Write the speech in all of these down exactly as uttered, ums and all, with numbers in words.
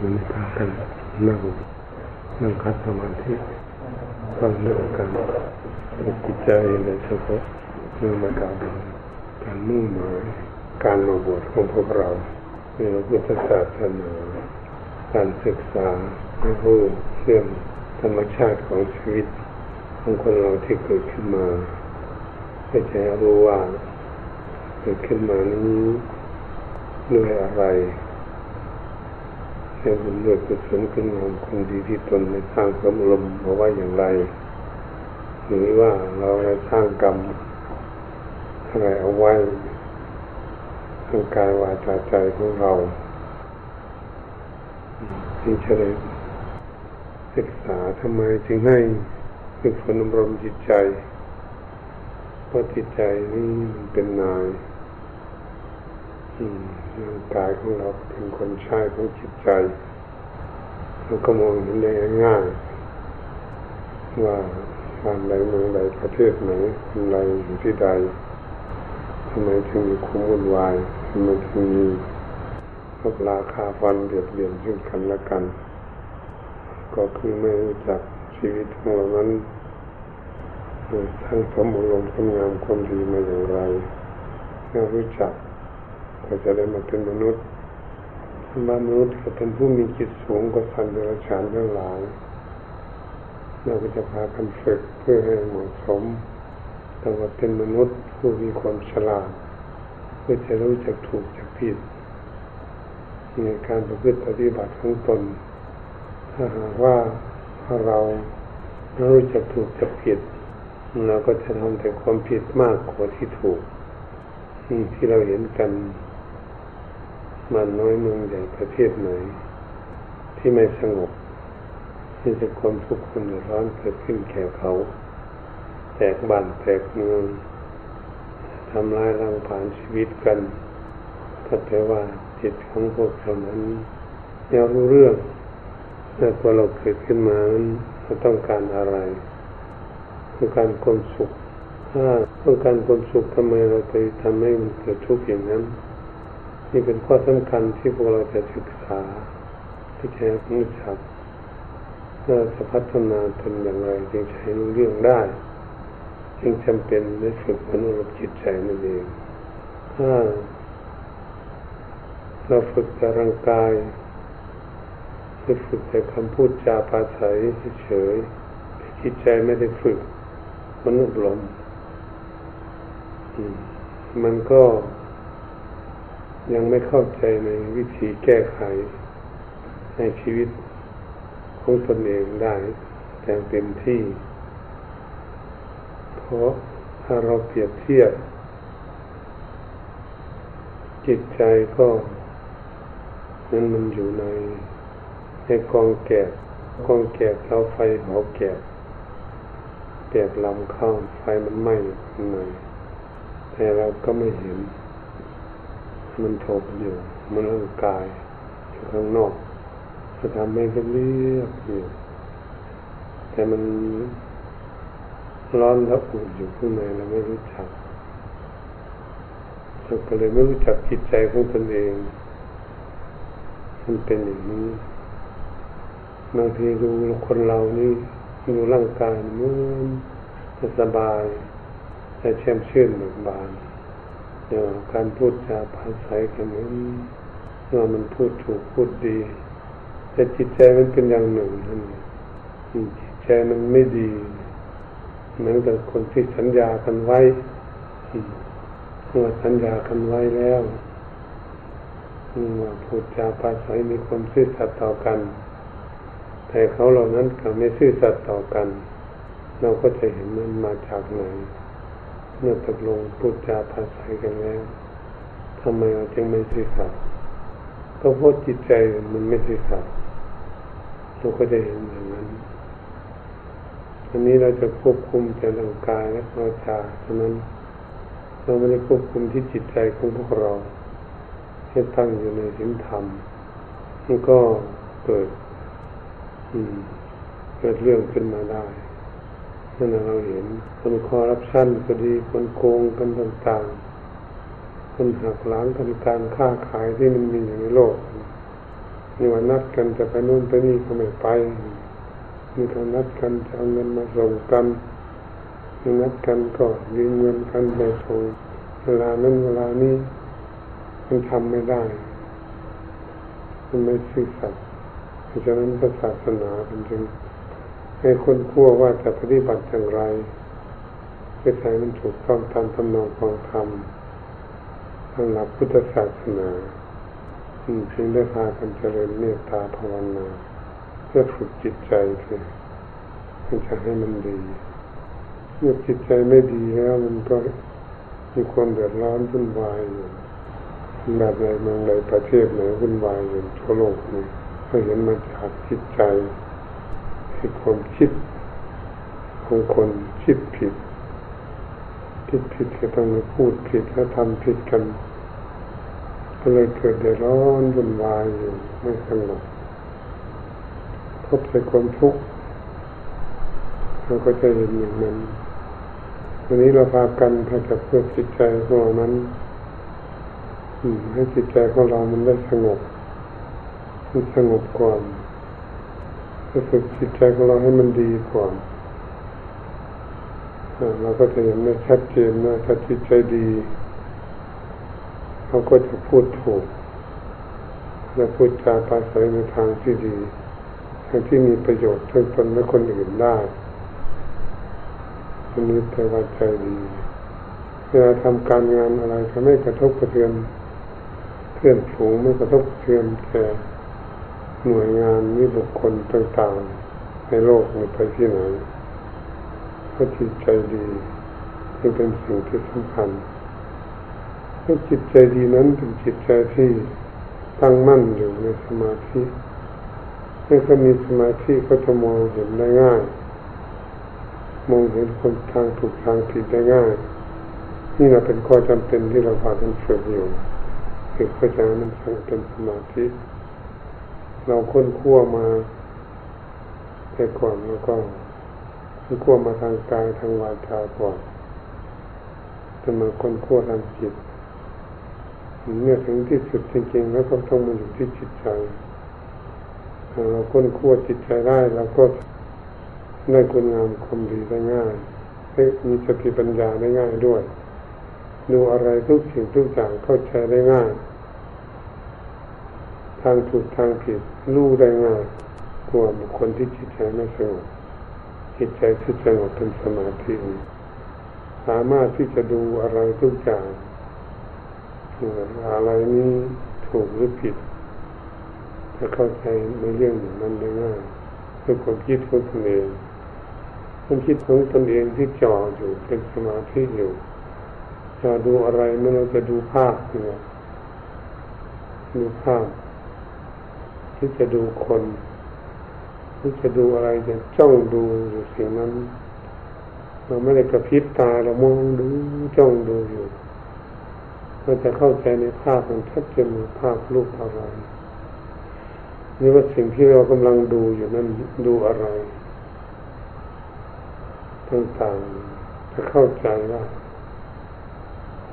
วันนี้พากันนั่งนั่งคัดสมาธิฟังเรื่องการฝึกจิตใจในเฉพาะเรื่องการการมุ่งหมายการมาบวชของพวกเราในพุทธศาสนาการศึกษาให้รู้เรื่องธรรมชาติของชีวิตของคนเราที่เกิดขึ้นมาให้ใจรู้ว่าเกิดขึ้นมานี้ด้วยอะไรให้บุญด้วยกุศลคุณงามความดีที่ตนได้สร้างสมรมเอาไว้อย่างไรหรือว่าเราได้สร้างกรรมอะไรเอาไว้ทั้งกายวาจาใจของเราที่จะได้ศึกษาทำไมจึงให้ฝึกฝนอบรมจิตใจเพราะจิตใจนี่มันเป็นนายร่างกายของเราเป็นคนใช้ของจิตใจเราก็มองเห็นได้ง่ายว่าบ้านใดเมืองใดประเทศไหนคนใดอยู่ที่ใดทำไมถึงมีความวุ่นวายทำไมถึงมีพวกราคาฟันเบียดเบียนซึ่งกันและกันก็คือไม่รู้จักชีวิตของเรานั้นสร้างสมบูรณ์ความงามความดีมาอย่างไรไม่รู้จักก็จะได้มาเป็นมนุษย์มนุษย์ก็เป็นผู้มีจิตสูงกว่าสัตว์เดรัจฉานทั้งหลายเราก็จะพากันฝึกเพื่อให้เหมาะสมแต่ว่าเป็นมนุษย์ผู้มีความฉลาดเพื่อจะรู้จักถูกจักผิดในการประพฤติปฏิบัติของตนถ้าหากว่าเรารู้จักถูกจักผิดเราก็จะทำแต่ความผิดมากกว่าที่ถูกที่เราเห็นกันมันน้อยเมืองใหญ่ประเทศไหนที่ไม่สงบที่จะความทุกข์ความเดือดร้อนเกิดขึ้นแก่เขาแตกบ้านแตกเมืองทำลายรังผานชีวิตกันก็แปลว่าจิตของพวกเรานั้นไม่รู้เรื่องแต่พอเราเกิดขึ้นมาเราต้องการอะไรต้องการความสุขถ้าต้องการความสุขทำไมเราไปทำให้มันเกิดทุกข์อย่างนั้นนี่เป็นข้อสำคัญที่พวกเราจะศึกษาที่จะรู้จักเราจะพัฒนาตนอย่างไรจึงใช้รู้เรื่องได้จึงจำเป็นได้ฝึกฝนอบรมจิตใจนั่นเองถ้าเราฝึกแต่ร่างกายได้ฝึกแต่คำพูดจาปาศัยเฉยแต่จิตใจไม่ได้ฝึกมันอบรมมันก็ยังไม่เข้าใจในวิธีแก้ไขในชีวิตของตนเองได้อย่างเต็มที่เพราะถ้าเราเปรียบเทียบจิตใจก็นั้นมันอยู่ในในกองแกะกองแกะเราไฟเผาแกะแกะลำเข้าไฟมันไหม้ข้างในแต่เราก็ไม่เห็นมันโผล่อยู่มันร่างกายอยู่ข้างนอกจะทำให้เรียบอยู่แต่มันร้อนและอุ่นอยู่ข้างในเราไม่รู้จักเราก็เลยไม่รู้จักจิตใจของตนเองมันเป็นอย่างนี้บางทีดูคนเรานี่ดูร่างกายมันจะสบายแต่แช่มชื่นเบิกบานอย่างการพูดจาภาษากันนั้นว่ามันพูดถูกพูดดีแต่จิตใจมันเป็นอย่างหนึ่งนั่นจิตใจมันไม่ดีเหมือนกับคนที่สัญญากันไว้เมื่อสัญญากันไว้แล้วว่าพูดจาภาษามีความซื่อสัตย์ต่อกันแต่เขาเหล่านั้นก็ไม่ซื่อสัตย์ต่อกันเราก็จะเห็นมันมาจากไหนเมื่อตกลงพูดจาภาษากันแล้วทำไมเราจึงไม่ซื่อสัตย์ก็เพราะจิตใจมันไม่ซื่อสัตย์เราก็จะเห็นอย่างนั้นอันนี้เราจะควบคุมแต่ร่างกายและวาจาเท่านั้นเราไม่ได้ควบคุมที่จิตใจของพวกเราให้ตั้งอยู่ในศีลธรรมมันก็เกิดเกิดเรื่องขึ้นมาได้นั่นเราเห็นคนคอร์รัปชันก็ดีคนโกงกันต่างๆคนหักล้างกันการค้าขายที่มันมีอยู่ในโลก นี่ว่านัดกันจะไปโน่นไปนี่ก็ไม่ไปนี่ก็นัดกันจะเอาเงินมาส่งกันนี่นัดกันก็ยืมเงินกันไปส่งเวลานั้นเวลานี้มันทำไม่ได้มันไม่ซื่อสัตย์เพราะฉะนั้นพระศาสนาเป็นจริงให้คนกลัวว่าจะปฏิบัติอย่างไรเพื่อให้มันถูกต้องตามธรรมนองของธรรมทางหลักพุทธศาสนาจึงได้พากันเจริญเมตตาภาวนาเพื่อฝึกจิตใจคือมันจะให้มันดีเมื่อจิตใจไม่ดีแล้วมันก็มีความเดือดร้อนวุ่นวายอยู่แบบในเมืองในประเทศไหนวุ่นวายอยู่ทั่วโลกนี่ก็เห็นมาจากจิตใจที่ความคิดของคนคิดผิดคิดผิดก็ต้องมาพูดผิดและทำผิดกันก็เลยเกิดเดือดร้อนวุ่นวายอยู่ไม่สงบพบแต่ความทุกข์เราก็จะเห็นอย่างนั้นวันนี้เราพากันพากับเพื่อจิตใจของเรานั้นให้จิตใจของเรามันได้สงบมันสงบก่อนจะฝึกจิตใจของเราให้มันดีก่อนเราก็จะเห็นได้ชัดเจนนะถ้าจิตใจดีเราก็จะพูดถูกและพูดจาปราศัยในทางที่ดีทางที่มีประโยชน์ทั้งตนและคนอื่นได้อันนี้แปลว่าใจดีเวลาทำการงานอะไรก็ไม่กระทบกระเทือนเพื่อนฝูงไม่กระทบกระเทือนแก่หน่วยงานนิบุคคลต่างๆในโลกหรือไปที่ไหนก็จิตใจดีนี่เป็นสิ่งที่สำคัญถ้าจิตใจดีนั้นเป็นจิตใจที่ตั้งมั่นอยู่ในสมาธิเมื่อมีสมาธิก็จะมองเห็นได้ง่ายมองเห็นคนทางถูกทางผิดได้ง่ายนี่เราเป็นข้อจำเป็นที่เราพากันฝึกอยู่ฝึกเพื่อจะให้มันเป็นสมาธิเราค้นคั่วมาแต่ก่อนแล้วก็ค้นคั่วมาทางกายทางวาจาก่อนจนมาค้นคั่วทางจิตเมื่อถึงที่สุดจริงๆแล้วก็ต้องมาอยู่ที่จิตใจเราค้นคั่วจิตใจได้เราก็ได้คุณงามความดีได้ง่ายมีสติปัญญาได้ง่ายด้วยดูอะไรทุกสิ่งทุกอย่างเข้าใจได้ง่ายทางถูกทางผิดรู้ได้ง่ายกว่าบุคคลที่จิตใจไม่สงบจิตใจที่สงบเป็นสมาธิสามารถที่จะดูอะไรทุกอย่างอะไรนี้ถูกหรือผิดจะเข้าใจในเรื่องอย่างนั้นได้ง่ายด้วยความคิดของตนเองความคิดของตนเองที่จ่ออยู่เป็นสมาธิอยู่จะดูอะไรเมื่อเราจะดูภาพเนี่ยดูภาพที่จะดูคนที่จะดูอะไรจะจ้องดูอยู่สิ่งนั้นเราไม่ได้กระพริบตาเรามองดูจ้องดูอยู่เราจะเข้าใจในภาพมันชัดเจนในภาพรูปอะไรนี่ว่าสิ่งที่เรากำลังดูอยู่นั้นดูอะไรต่างๆจะเข้าใจว่า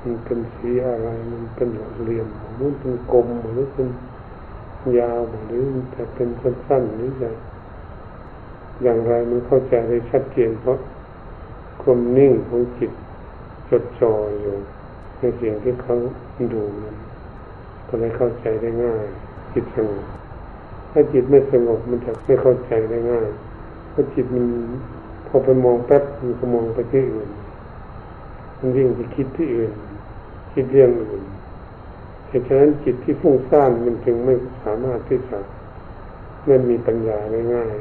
มันเป็นสีอะไรมันเป็นเหลี่ยมหรือเป็นกลมหรือเป็นยาวหรือจะเป็นสั้นๆหรือจะอย่างไรมันเข้าใจได้ชัดเจนเพราะความนิ่งของจิตจดจ่ออยู่ในสิ่งที่เขาดูนั้นก็เลยเข้าใจได้ง่ายจิตสงบถ้าจิตไม่สงบมันจะไม่เข้าใจได้ง่ายเพราะจิตมันพอไปมองแป๊บมันก็มองไปที่อื่นมันวิ่งไปคิดที่อื่นคิดเรื่องอื่นเหตุฉะนั้นจิตที่ฟุ้งซ่านมันจึงไม่สามารถที่จะไม่มีปัญญาได้ง่าย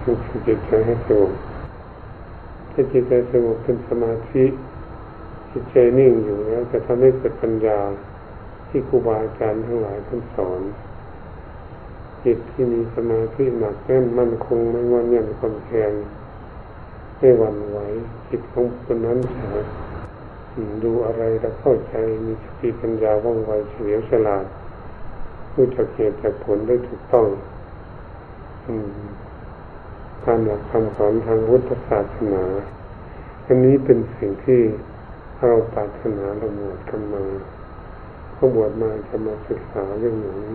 คือจิตใจให้สงบถ้าจิตใจสงบเป็นสมาธิจิตใจนิ่งอยู่แล้วจะทำให้เกิดปัญญาที่ครูบาอาจารย์ทั้งหลายท่านสอนจิตที่มีสมาธิหนักแน่นมั่นคงไม่ว่าเนี่ยเป็นความแข็งไม่หวั่นไหวจิตของคนนั้นจะดูอะไรและเข้าใจมีสติปัญญาว่องไวเฉลียวฉลาดรู้จักเหตุจักผลได้ถูกต้องตามหลักคำสอนทางพุทธศาสนาอันนี้เป็นสิ่งที่เราปรารถนาเราบวชกันมาเขาบวชมาจะมาศึกษาเรื่องนี้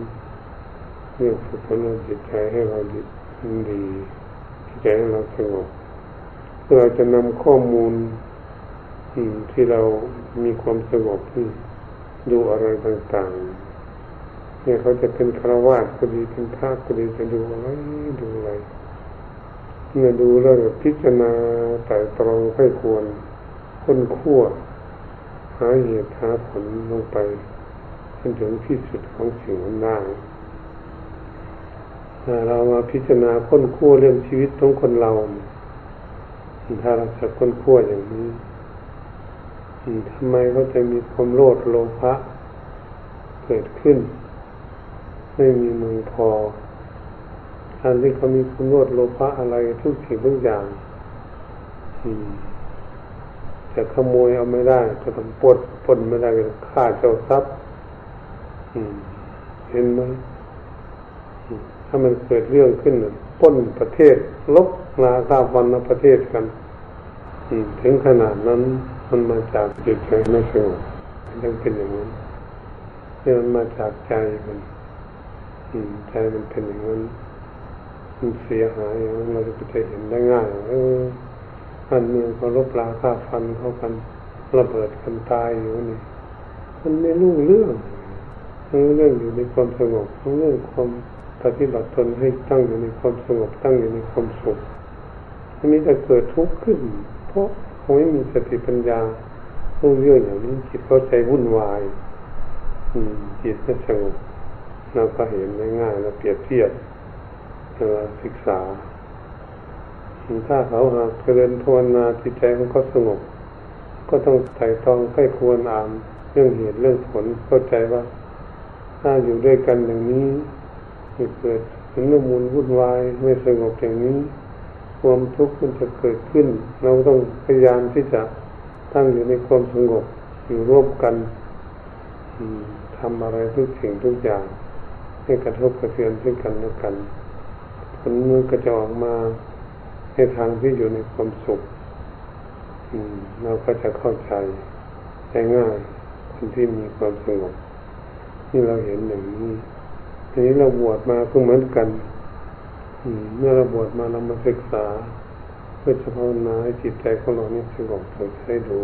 นี่ฝึกฝนจิตใจให้เราดีจิตใจให้เราสงบเราจะนำข้อมูลที่เรามีความสงบที่ดูอะไรต่างๆเนี่ยเขาจะเป็นฆราวาสก็ดีเป็นพระก็ดีจะดูอะไรดูอะไรเนี่ยดูแล้วพิจารณาไตร่ตรองให้ควรค้นคว้าหาเหตุหาผลลงไปจนถึงที่สุดของสิ่งนั้นเรามาพิจารณาค้นคว้าเรื่องชีวิตของคนเราถ้าเราจะค้นคว้าอย่างนี้ทำไมเขาจะมีความโลภโลภะเกิดขึ้นไม่มีมือพอการที่เขามีความโลภโลภะอะไรทุกสิ่งทุกอย่างจะขโมยเอาไม่ได้ก็ต้องปล้นปล้นไม่ได้ก็ฆ่าเจ้าทรัพย์เห็นไหมถ้ามันเกิดเรื่องขึ้นปล้นประเทศลบล้างราบวันประเทศกันถึงขนาดนั้นมันมาจากจิตใจไม่สงบยังเป็นอย่างนั้นนี่มันมาจากใจมันใจมันเป็นอย่างนั้นมันเสียหายอย่างนั้นเราก็จะเห็นได้ง่ายเอออันเมืองเขาลบล้างฆ่าฟันเขากันระเบิดกันตายอยู่นี่มันไม่รู้เรื่องทั้งเรื่องอยู่ในความสงบทั้งเรื่องความปฏิบัติตนให้ตั้งอยู่ในความสงบตั้งอยู่ในความสุขมันมีแต่เกิดทุกข์ขึ้นเพราะเขาไม่มีสติปัญญารู้เรื่องอย่างนี้จิตเข้าใจวุ่นวายจิตไม่สงบเราก็เห็นได้ง่ายเราเปรียบเทียบเราศึกษาถ้าเขาหากเจริญภาวนาจิตใจมันก็สงบก็ต้องไตร่ตรองให้ควรอ่านเรื่องเหตุเรื่องผลเข้าใจว่าถ้าอยู่ด้วยกันอย่างนี้จะเกิดเป็นเรื่องมูลวุ่นวายไม่สงบอย่างนี้ความทุกข์มันจะเกิดขึ้นเราต้องพยายามที่จะตั้งอยู่ในความสงบอยู่ร่วมกันทำอะไรทุกสิ่งทุกอย่างให้กระทบกระเทือนซึ่งกันและกันผลมันก็จะออกมาในทางที่อยู่ในความสุขเราก็จะเข้าใจได้ง่ายคนที่มีความสงบนี่เราเห็นอย่างนี้ทีนี้เราบวชมาก็เหมือนกันเมื่อเราบวชมาเรามาศึกษาเพื่อจะภาวนาให้จิตใจของเราเนี่ยสงบเราจะได้ดู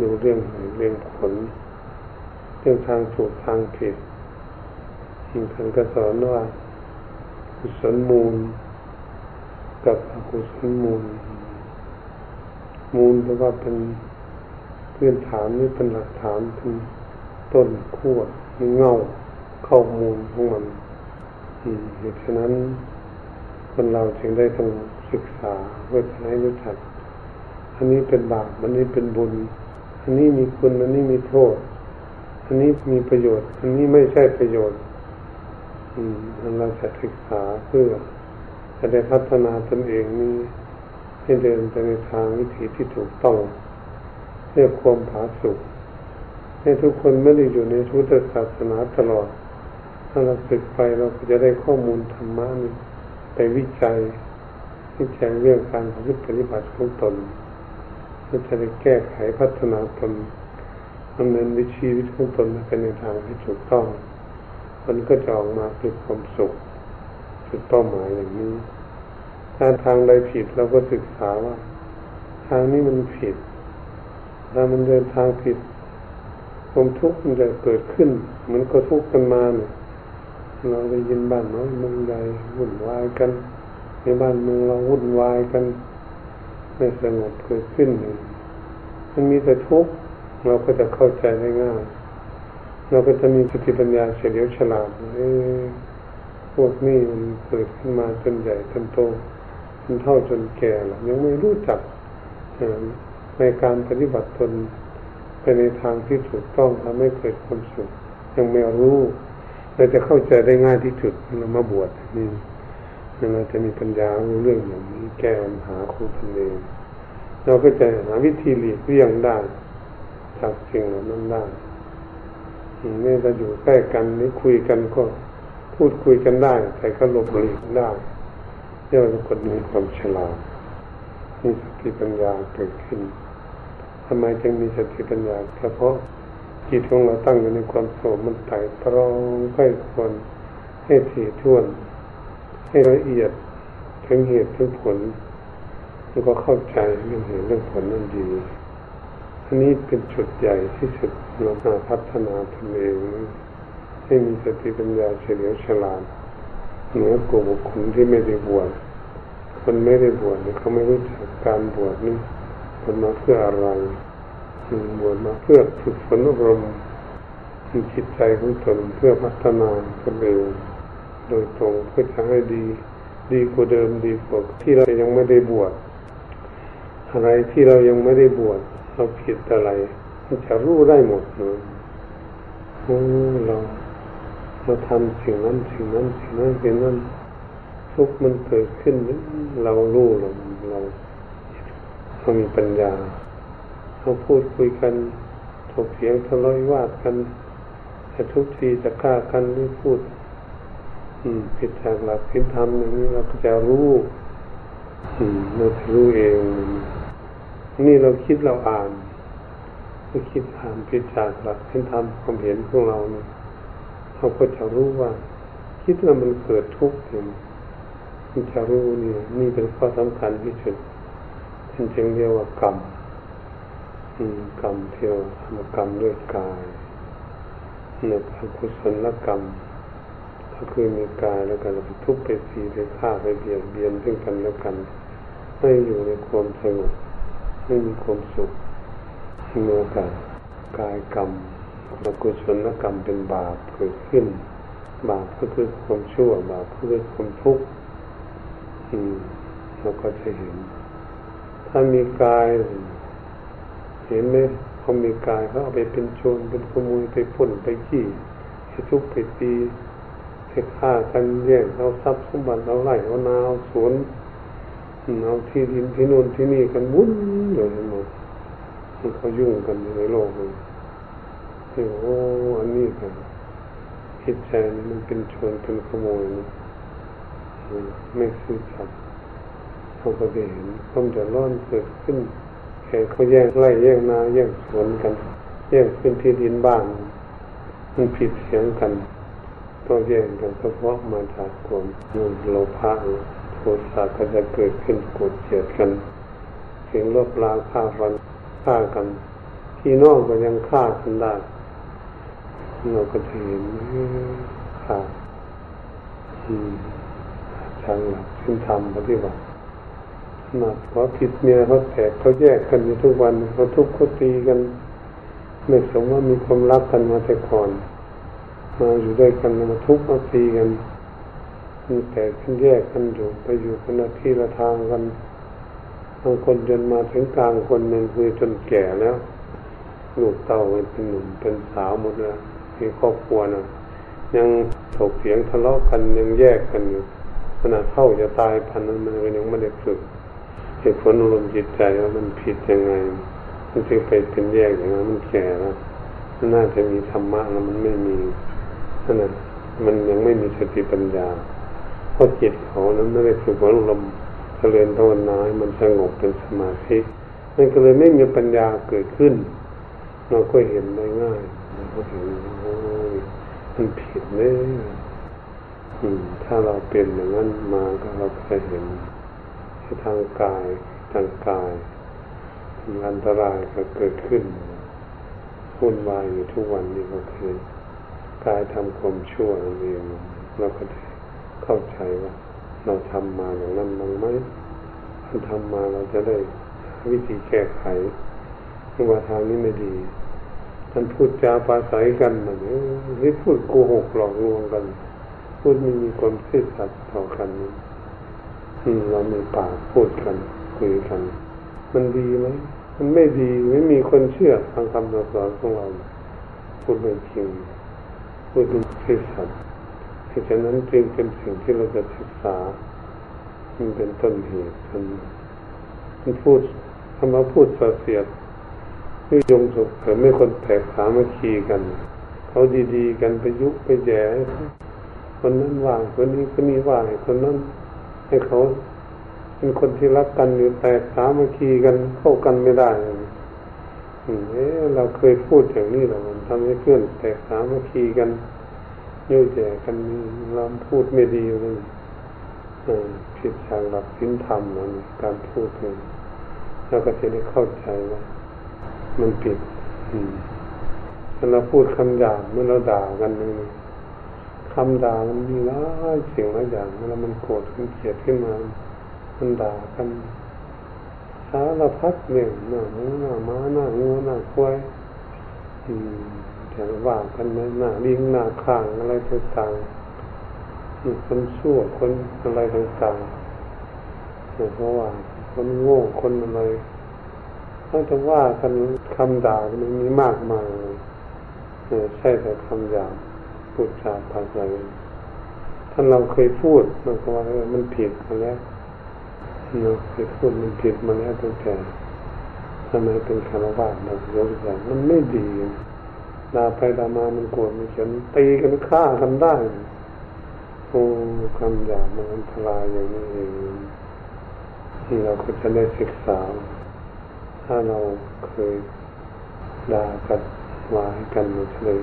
ดูเรื่องเหตุเรื่องผลเรื่องทางถูกทางผิดท่านก็สอนว่ากุศลมูลกับอกุศลมูลมูลแปลว่าเป็นพื้นฐานหรือเป็นหลักฐานเป็นต้นขั้วมีเงาเข้ามูลของมันเหตุฉะนั้นคนเราจึงได้ต้องศึกษาเพื่อจะให้รู้จักอันนี้เป็นบาปอันนี้เป็นบุญอันนี้มีคุณอันนี้มีโทษอันนี้มีประโยชน์อันนี้ไม่ใช่ประโยชน์เราจะศึกษาเพื่อจะได้พัฒนาตนเองนี้ให้เดินไปในทางวิถีที่ถูกต้องเพื่อความผาสุกให้ทุกคนไม่ได้อยู่ในพุทธศาสนาตลอดถ้าเราศึกไปเราก็จะได้ข้อมูลธรรมะนี่ไปวิจัยวิจัยเรื่องการปฏิบัติของตนเพื่อจะได้แก้ไขพัฒนาตนดำเนินวิถีชีวิตของตนไปในทางที่ถูกต้องมันก็จะออกมาเป็นความสุขจุดเป้าหมายอย่างนี้ถ้าทางใดผิดเราก็ศึกษาว่าทางนี้มันผิดถ้ามันเดินทางผิดความทุกข์มันจะเกิดขึ้นเหมือนก็ทุกข์กันมาเนี่ยเราได้ยินบ้านน้อยเมืองใหญ่วุ่นวายกันในบ้านเมืองเราวุ่นวายกันไม่สงบเกิดขึ้นมันมีแต่ทุกข์เราก็จะเข้าใจได้ง่ายเราก็จะมีสติปัญญาเฉลียวฉลาดเออพวกนี้มันเกิดขึ้นมาจนใหญ่จนโตจนเฒ่าจนแก่แล้วยังไม่รู้จักในการปฏิบัติตนไปในทางที่ถูกต้องทำให้เกิดความสุขยังไม่รู้เราจะเข้าใจได้ง่ายที่สุดเรามาบวชนี่เราจะมีปัญญารู้เรื่องอย่างนี้แก้ปัญหาของตนเองเราก็จะหาวิธีหลีกเลี่ยงได้จากสิ่งเหล่านั้นได้ไม่จะอยู่ใกล้กันหรือคุยกันก็พูดคุยกันได้แต่ก็หลบหลีกได้เรียกว่าคนมีความฉลาดมีสติปัญญาเกิดขึ้นทำไมจึงมีสติปัญญาเฉพาะจิตของเราตั้งอยู่ในความสงบมันไตร่ตรองใคร่ควร ให้ถี่ถ้วนให้ละเอียดทั้งเหตุทั้งผลแล้วก็เข้าใจเรื่องเหตุเรื่องผลนั่นดีอันนี้เป็นจุดใหญ่ที่สุดเรามาพัฒนาตนเองให้มีสติปัญญาเฉลียวฉลาดเหนือกว่าบุคคลที่ไม่ได้บวชคนไม่ได้บวชเขาไม่รู้จักการบวชนี่มันมาเพื่ออะไรมันบวชมาเพื่อฝึกฝนอบรมจิตใจของตนเพื่อพัฒนาตนเองโดยตรงเพื่อจะให้ดีดีกว่าเดิมดีกว่าที่เรายังไม่ได้บวชอะไรที่เรายังไม่ได้บวชเราผิดอะไรมันจะรู้ได้หมดเลยโอ้เราเราทำสิ่งนั้นสิ่งนั้นสิ่งนั้นสิ่งนั้นทุกข์มันเกิดขึ้นเรารู้เราเราเรามีปัญญาเราพูดคุยกันถกเถียงทะเลาะวิวาทกันจะทุบตีจะฆ่ากันไม่พูดผิดทางหลักผิดธรรมอย่างนี้เราก็จะรู้เราจะรู้เองนี่เราคิดเราอ่านเราคิดอ่านผิดทางหลักผิดธรรมความเห็นของเราเนี่ยเราก็จะรู้ว่าคิดแล้วมันเกิดทุกข์เนี่ยมันจะรู้เนี่ยนี่เป็นข้อสำคัญที่สุดท่านจึงเรียกว่ากรรมกรรมเที่ยวทำกรรมด้วยกายเนี่ยอกุศลกรรมก็คือมีกายแล้วกันเราไปทุบไปตีไปฆ่าไปเบียดเบียนซึ่งกันและกันไม่อยู่ในความสงบไม่มีความสุขมีโอกาสกายกรรมอกุศลกรรมเป็นบาปเกิดขึ้นบาปก็คือความชั่วบาปก็คือความทุกข์เราก็จะเห็นถ้ามีกายเห็นไหมเขามีกายเขาเอาไปเป็นโจรเป็นขโมยไปปล้นไปขี้ไปทุบไปตีไปฆ่ากันแย่งเอาทรัพย์สมบัติเอาไร่เอานาเอาสวนเอาที่ดินที่โน่นที่นี่กันวุ่นอยู่ทั้งหมดเขายุ่งกันในโลกเลยที่โอ้อันนี้กันคิดใจมันเป็นโจรเป็นขโมยไม่ซื่อสัตย์เขาก็เห็นความเดือดร้อนเกิดขึ้นเขาแย่งไร่แย่งนาแย่งสวนกันแย่งพื้นที่ดินบ้านมันผิดเสียงกันตัวแย่งกันเฉพาะมาจากความโลภะโทสะก็จะเกิดขึ้นโกรธเกลียดกันถึงลบล้างฆ่าฟันฆ่ากันพี่น้องก็ยังฆ่ากันได้เราก็เห็นฆ่าทางหลักซึ่งทำปฏิบัติหนักเพราะผิดเมียเขาแตกเขาแยกกันอยู่ทุกวันเขาทุบเขาตีกันไม่สมว่ามีความรักกันมาแต่ก่อนมาอยู่ด้วยกันมาทุบมาตีกันมีแต่กันแยกกันอยู่ไปอยู่คนละที่ละทางกันบางคนจนมาถึงกลางคนหนึ่งคือจนแก่แล้วลูกเต่าเป็นหนุ่มเป็นสาวหมดแล้วมีครอบครัวนะยังถกเถียงทะเลาะกันยังแยกกันอยู่ขนาดเท่าจะตายพันนั้นมันยังไม่ได้ฝึกเหตุผลอารมณ์จิตใจว่ามันผิดยังไงมันจึงไปเป็นแยกอย่างนั้นมันแก่แล้วมันน่าจะมีธรรมะแล้วมันไม่มีนั่นแหละมันยังไม่มีสติปัญญาเพราะจิตเขานั้นไม่ได้ฝึกฝนอารมณ์เจริญภาวนาให้มันสงบเป็นสมาธิมันก็เลยไม่มีปัญญาเกิดขึ้นเราก็เห็นได้ง่ายเราก็เห็นโอ้ยมันผิดเลยถ้าเราเป็นอย่างนั้นมาก็เราจะเห็นทางกายทางกายอันตรายก็เกิดขึ้นวุ่นวายอยู่ทุกวันนี้ก็คือกายทำความชั่วนั่นเองเราก็เข้าใจว่าเราทำมาอย่างนั้นบ้างไหมถ้าทำมาเราจะได้วิธีแก้ไขเพราะว่าทางนี้ไม่ดีท่านพูดจาปราศัยกันเหมือนที่พูดโกหกหลอกลวงกันพูดไม่มีความซื่อสัตย์ต่อกันเรามีปากพูดกันคุยกันมันดีไหมมันไม่ดีไม่มีคนเชื่อฟังคำสอนของเราพูดไม่จริงพูดไม่ซื่อสัตย์ฉะนั้นจึงเป็นสิ่งที่เราจะศึกษามันเป็นต้นเหตุมันมันพูดคำว่าพูดส่อเสียดยุยงส่งเสริมให้คนแตกสามัคคีกันเขาดีๆกันไปยุไปแย่คนนั้นว่าคนนี้คนนี้ว่าคนนั้นให้เขาเป็นคนที่รักกันหรือแตกสามัคคีกันเข้ากันไม่ได้เออเราเคยพูดอย่างนี้แหละมันทำให้เพื่อนแตกสามัคคีกัน เยอะแยะกันเราพูดไม่ดีเลยผิดทางหลักศีลธรรมนะการพูดเนี่ยเราก็จะได้เข้าใจว่ามันผิดถ้าเราพูดคำหยาบเมื่อเราด่ากันเนี่ยคำด่ามันมีหลายสิ่งหลายอย่างเวลามันโกรธมันเกลียดขึ้นมามันด่ากันสารพัดเนี่ยหน้าหมูหน้าม้าหน้างูหน้าควายแต่ว่ากันนะหน้าลิงหน้าข่างอะไรต่างๆคนชั่วคนอะไรต่างๆแต่เพราะว่าคนโง่คนอะไรก็จะว่ากันคำด่ามันมีมากมายใช่แต่คำหยาบพูดจาภาษาท่านเราเคยพูดมันก็ว่ามันผิดมาแล้วเราเคยพูดมันผิดมาแล้วตั้งแต่ทำไมเป็นคารวะเราเยอะแยะมันไม่ดีลาไปลามามันโกรธมันเขียนตีกันฆ่ากันได้โอ้คำหยาบมันอันตรายอย่างนี้เองที่เราก็จะได้ศึกษาถ้าเราเคยด่ากันว่าให้กันมันจะเลย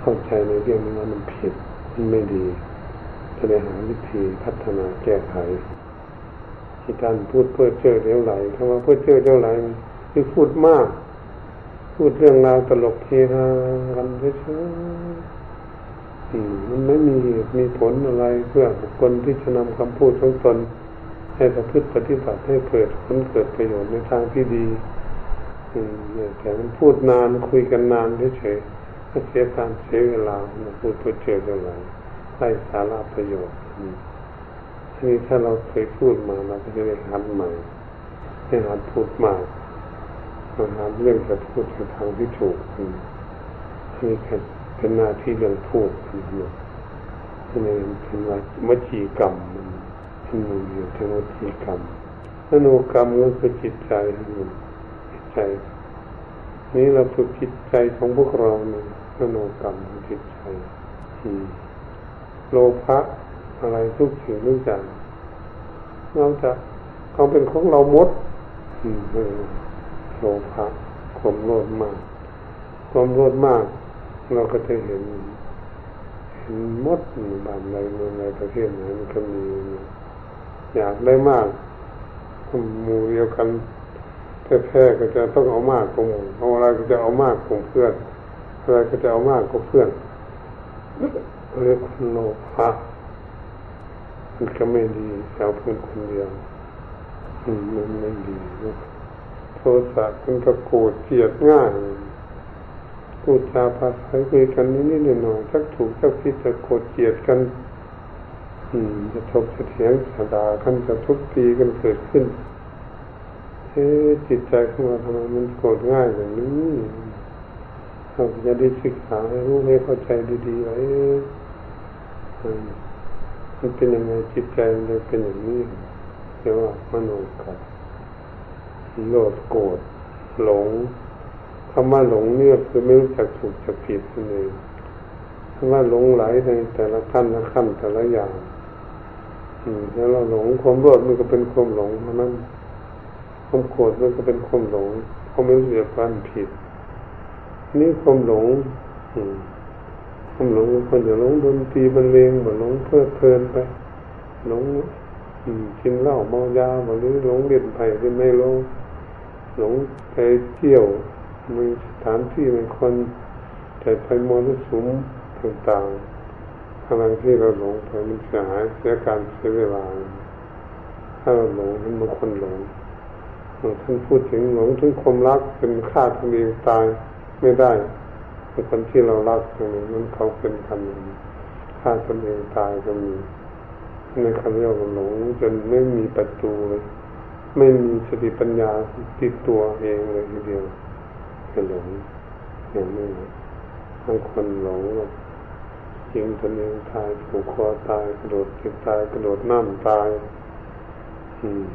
เข้าใจในเรื่องนี้ว่ามันผิดมันไม่ดีจะได้หาวิธีพัฒนาแก้ไขที่การพูดเพ้อเจ้อเลี้ยวไหลคำว่าเพ้อเจ้อเลี้ยวไหลคือพูดมากพูดเรื่องราวตลกเฮฮากันเฉยๆมันไม่มีเหตุมีผลอะไรเพื่อบุคคลที่จะนำคำพูดของตนให้ประพฤติปฏิบัติให้เกิดผลเกิดประโยชน์ในทางที่ดีแต่มันพูดนานคุยกันนานเฉยๆก็เสียการเสียเวลาพูดเพื่อเจอเรื่องอะไรไร้สาระประโยชน์ทีนี้ถ้าเราเคยพูดมาเราก็จะได้หัดใหม่ได้หัดพูดใหม่เราหัดเรื่องจะพูดในทางที่ถูกนี่เป็นหน้าที่เรื่องพูดนี่เป็นว่ามจีกรรมที่หนึ่งอยู่ที่มจีกรรมมโนกรรมก็คือจิตใจจิตใจนี่เราฝึกจิตใจของพวกเราเนี่ยมโนกรรมจิตใจโลภะอะไรทุกสิ่งทุกอย่างเราจะเอาเป็นของเราหมดโลภะความโลภมากความโลภมากเราก็จะเห็นเห็นหมดบ้านในเมืองในประเทศไหนมันก็มีอยากได้มากหมู่เดียวกันแท้ๆก็จะต้องเอามากกว่าหมู่เอาอะไรก็จะเอามากกว่าเพื่อนอะไรก็จะเอามากกว่าเพื่อนเรียกโลภะมันก็ไม่ดีเอาเพื่อนคนเดียวมันไม่ดีโทสะมันก็โกรธเกลียดง่ายพูดจาภาษาคุยกันนิดๆหน่อยๆชักถูกชักผิดจะโกรธเกลียดกันจะทบจะเถียงจะด่ากันจะทุบตีกันเกิดขึ้นจิตใจของเราทำไมมันโกรธง่ายอย่างนี้เราจะได้ศึกษาให้รู้ให้เข้าใจดีๆว่าเอ๊ะมันเป็นยังไงจิตใจมันเป็นอย่างนี้เรียกว่ามโนกรรมโลภโกรธหลงคำว่าหลงเนี่ยคือไม่รู้จักถูกจักผิดนั่นเองคำว่าหลงไหลในแต่ละขั้นละขั้นแต่ละอย่างแล้วเราหลงความโลภมันก็เป็นความหลงเพราะนั้นความโกรธมันก็เป็นความหลงเขาไม่รู้จักความผิดนี่ความหลงความหลงคนจะหลงดนตรีบรรเลงบ่หลงเพลิดเพลินไปหลงกินเหล้าเมายาบ่หรือหลงเล่นไพ่เป็นไม่รู้หลงไปเที่ยวมีสถานที่เป็นคนแต่ไปมรสุมต่างๆอะไรที่เราหลงไปมันเสียหายเสียการเสียเวลาถ้าเราหลงมันเป็นคนหลงท่านพูดถึงหลงถึงความรักเป็นฆ่าตัวเองตายไม่ได้แต่คนที่เรารักตรงนี้มันเขาเป็นคนฆ่าตัวเองตายก็มีในคำเรียกว่าหลงจนไม่มีประตูเลยไม่มีสติปัญญาติดตัวเองเลยทีเดียวเป็นหลงอย่างนี้บางคนหลงยิงตัวเองตายผูกคอตายกระโดดตึกตายกระโดดน้ำตายอืม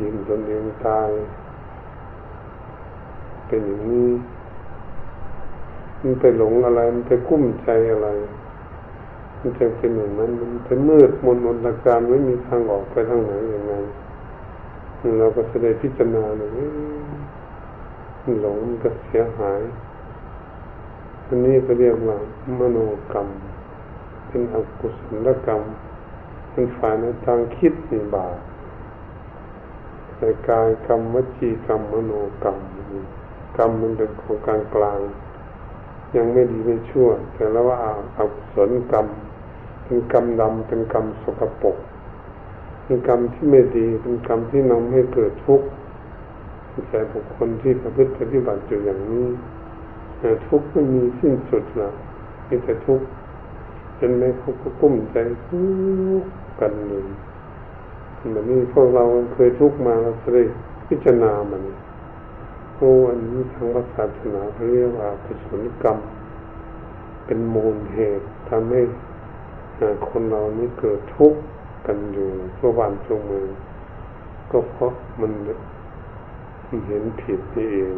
ยิงตนเองตายเป็นอย่างนี้มันไปหลงอะไรมันไปกุ้มใจอะไรมันจะเป็นอย่างนั้นมันไปมืดมนมนตการไม่มีทางออกไปทางไหนอย่างไรเราก็จะได้พิจารณาเลยหลงมันก็เสียหาย อันนี้เขาเรียกว่ามโนกรรมเป็นอกุศลกรรมเป็นฝ่ายในทางคิดในบาปในกายกรรมวจีกรรมมโนกรรมกรรมมันเป็นของกลางกลางยังไม่ดีไม่ชั่วแต่แล้วว่าอกุศลกรรมเป็นกรรมดำเป็นกรรมสกปรกเป็นกรรมที่ไม่ดีเป็นกรรมที่นำให้เกิดทุกข์แต่บุคคลที่ประพฤติปฏิบัติอยู่อย่างนี้ทุกข์ไม่มีสิ้นสุดนะมีแต่ทุกข์จนแม้เขาก็กุ้มใจทุกข์กันเลยแบบนี้พวกเราเคยทุกข์มาเราจะได้พิจารณามันโอ้อันนี้ทางศาสนาเขาเรียกว่าอกุศลกรรมเป็นมูลเหตุทำให้คนเรานี่เกิดทุกข์กันอยู่ทั่วบ้านทั่วเมืองก็เพราะมันเห็นผิดนี่เอง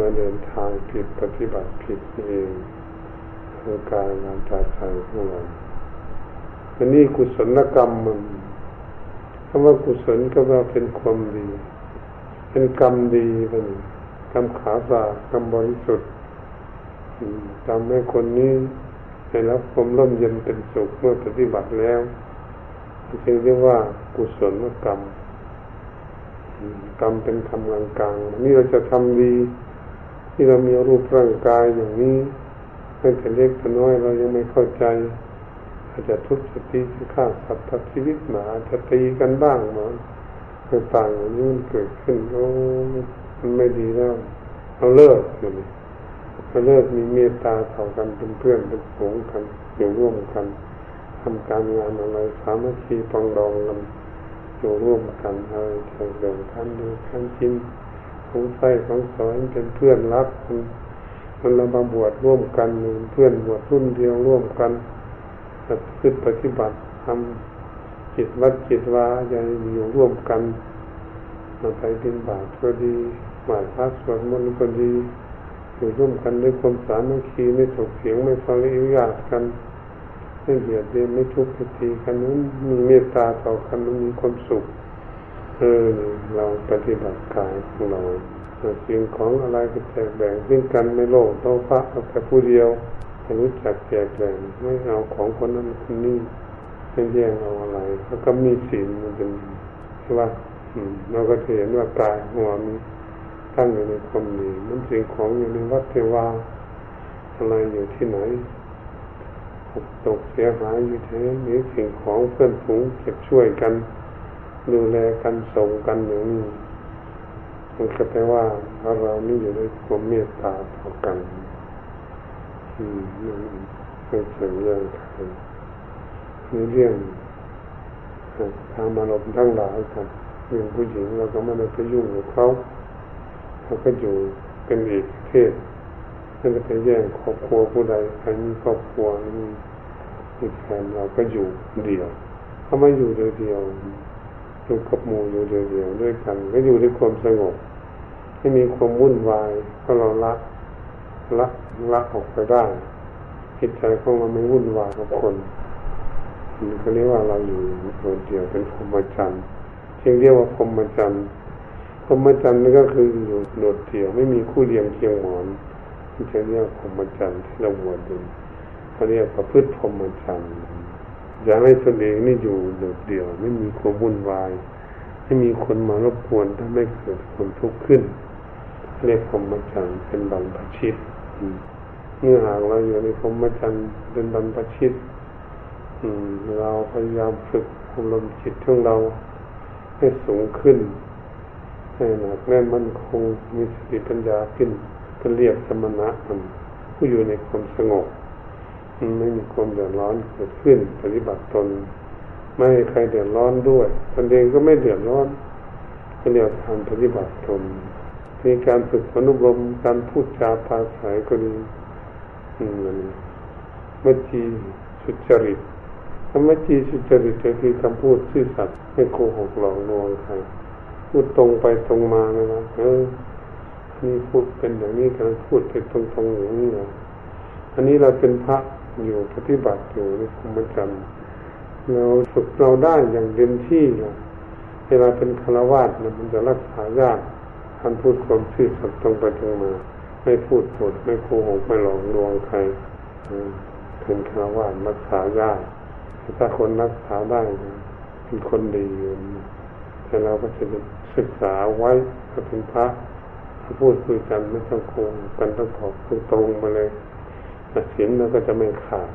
เราเดินทางผิดปฏิบัติผิดนี่เองคือการงานจากใจของเราอันนี้กุศลกรรมมันคำว่ากุศลก็ว่าเป็นความดีเป็นกรรมดีเป็นกรรมขาวสะอาดกรรมบริสุทธิ์ทำให้คนนี้ได้รับความร่มเย็นเป็นสุขเมื่อปฏิบัติแล้วจึงเรียกว่ากุศลกรรมกรรมเป็นทำงานกลางนี่เราจะทำดีที่เรามีรูปร่างกายอย่างนี้ตั้งแต่เล็กแต่น้อยเรายังไม่เข้าใจอาจจะทุบสติจะฆ่าสัตว์ตัดชีวิตหมาจะตีกันบ้างหมาต่างๆอย่างนี้มันเกิดขึ้นโอ้มันไม่ดีแล้วเราเลิกเลยเราเลิกมีเมตตาต่อกันเป็นเพื่อนเป็นฝูงกันอยู่ร่วมกันทำการงานอะไรสามัคคีปรองดองกันอยู่ร่วมกันเลยเถิดเดินกันดูกันกินของใส่ของสอนเป็นเพื่อนรักกันมันเรามาบวชร่วมกันเพื่อนบวชรุ่นเดียวร่วมกันพึ่งปฏิบัติทำจิตวัดจิตวาอย่าอยู่ร่วมกันมาไปบิณฑบาตก็ดีไหว้พระสวดมนต์ก็ดีอยู่ร่วมกันด้วยความสามัคคีไม่ถกเถียงไม่ทะเลาะวิวาทกันไม่เบียดเบียนไม่ทุบตีกันมีเมตตาต่อกันมีความสุขเออเราปฏิบัติกายของเราสิ่งของอะไรก็แจกแบ่งซึ่งกันไม่โลภโลภะเอาแต่ผู้เดียวรู้จักแจกแบ่งไม่เอาของคนนั้นคนนี้ไม่แย่งเอาอะไรแล้วก็มีศีลมันเป็นใช่ป่ะเราก็เห็นว่ากายหัวมันตั้งอยู่ในความดีมันสิ่งของอยู่ในวัดเทวาอะไรอยู่ที่ไหนตกเสียหายอยู่ที่มีสิ่งของเพื่อนฝูงเก็บช่วยกันดูแลกันส่งกันอย่างนี้มันก็แปลว่าเรานี่อยู่ในความเมตตาต่อกันอืมเป็นเรื่องเรื่องเรื่องทางมารมทั้งหลายครับเรื่องผู้หญิงเราก็ไม่ได้ไปยุ่งกับเขาเขาก็อยู่เป็นเอกเทศไม่ได้ไปแย่งครอบครัวผู้ใดใครมีครอบครัวมีแฟนเราก็อยู่เดียวเขาไม่อยู่เดียวเดียวอยู่กับหมู่อยู่เดียวเดียวด้วยกันก็อยู่ด้วยความสงบไม่มีความวุ่นวายเพราะเราละละละออกไปได้จิตใจของเราไม่วุ่นวายกับคนนี่เขาเรียกว่าเราอยู่คนเดียวเป็นพรหมจรรย์เรียกเรียกว่าพรหมจรรย์พรหมจรรย์นี่ก็คืออยู่โดดเดี่ยวไม่มีคู่เลี้ยงเคียงหมอนที่เรียกพรหมจรรย์ที่เราบวชอยู่เขาเรียกประพฤติพรหมจรรย์อย่าให้ตนเองนี่อยู่โดดเดี่ยวไม่มีความวุ่นวายไม่มีคนมารบกวนทำให้เกิดความทุกข์ขึ้นเรียกพรหมจรรย์เป็นบรรพชิตเมื่อหากเราอยู่ในพรหมจรรย์เป็นบรรพชิตเราพยายามฝึกอบรมจิตของเราให้สูงขึ้นให้หนักแน่นมั่นคงมีสติปัญญาขึ้นเป็นเรียบสมณะมันผู้อยู่ในความสงบไม่มีความเดือดร้อนเกิดขึ้นปฏิบัติตนไม่ให้ใครเดือดร้อนด้วยตนเองก็ไม่เดือดร้อนเป็นแนวทางปฏิบัติตนมีการฝึกอนุบรมการพูดจาภาษาก็ดีวจีสุจริตคำวจีสุจริตก็คือคำพูดซื่อสัตย์ไม่โกหกหลอกลวงใครพูดตรงไปตรงมานะครับเออนี่พูดเป็นอย่างนี้การพูดเป็นตรงๆอย่างนี้นะอันนี้เราเป็นพระอยู่ปฏิบัติอยู่ในพรหมจรรย์เราฝึกเราได้อย่างเต็มที่นะเวลาเป็นฆราวาสมันจะรักษายากการพูดความซื่อสัตย์ตรงไปตรงมา ไม่พูดปดไม่โกหกไม่หลอกลวงใครเป็นคารวะรักษาได้ถ้าคนรักษาได้เป็นคนดีอยู่แต่เราก็จะศึกษาไว้ถ้าเป็นพระถ้าพูดคุยกันไม่ต้องโกงกันต้องบอกตรงๆมาเลยศีลเราก็จะไม่ขาด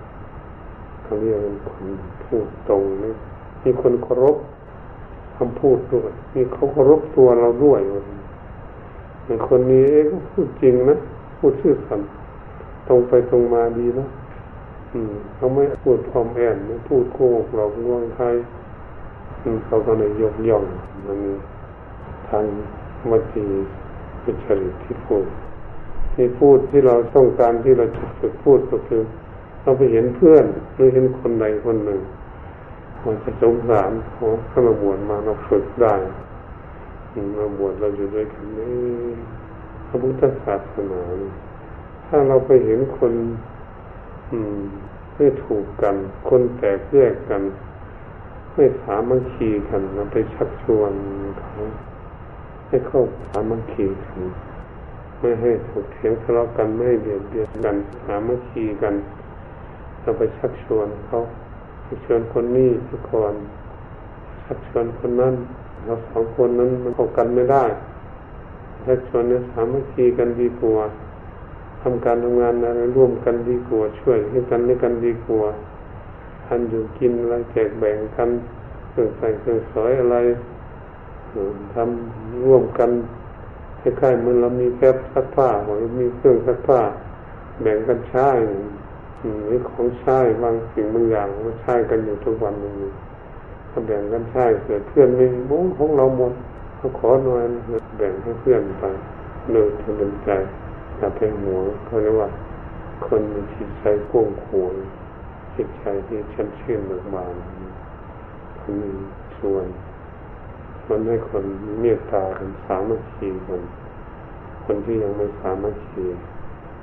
เขาเรียกเป็นคนพูดตรงนี่มีคนเคารพคำพูดด้วยมีเขาเคารพตัวเราด้วยเป็นคนนี้เองพูดจริงนะพูดซื่อสัตย์ตรงไปตรงมาดีนะเขาไม่พูดพร่ำแอนไม่พูดโกหกหลอกลวงใครเขาก็เลยยกย่องมันทางวจีวิจริตที่พูดที่พูดที่เราต้องการที่เราจะฝึกพูดก็คือเราไปเห็นเพื่อนหรือเห็นคนใดคนหนึ่งมันจะสงสารเขาถ้าเราบวชมาเราฝึกได้เราบวชเราอยู่ด้วยกันนี่พระพุทธศาสนาถ้าเราไปเห็นคนไม่ถูกกันคนแตกแยกกันไม่สามัคคีกันเราไปชักชวนเขาให้เข้าสามัคคีกันไม่ให้ถกเถียงทะเลาะกันไม่ให้เบียดเบียนกันสามัคคีกันเราไปชักชวนเขาชักชวนคนนี้ทุกคนชักชวนคนนั้นเราสองคนนั้นมันเข้ากันไม่ได้ชักชวนเนี่ยสามัคคีกันดีกว่าทำการทำงานอะไรร่วมกันดีกว่าช่วยให้กันให้กันดีกว่าทานอยู่กินอะไรแจกแบ่งกันเครื่องใส่เครื่องสอยอะไรทำร่วมกันคล้ายๆเหมือนเรามีแฟบซักผ้าหรือมีเครื่องซักผ้าแบ่งกันใช้หรือของใช้บางสิ่งบางอย่างก็ใช้กันอยู่ทุกวันนี้ถ้าแบ่งกันใช้เกิดเพื่อนไม่บุ้งของเราหมดเขาขอหน่อยแบ่งให้เพื่อนไปโดยทะลึ่งใจอย่าไปหวงเขาเรียกว่าคนมีจิตใจกว้างขวางจิตใจที่ชุ่มชื่นเบิกบานมีส่วนมันให้คนเมตตาคนสามัคคีคนคนที่ยังไม่สามัคคี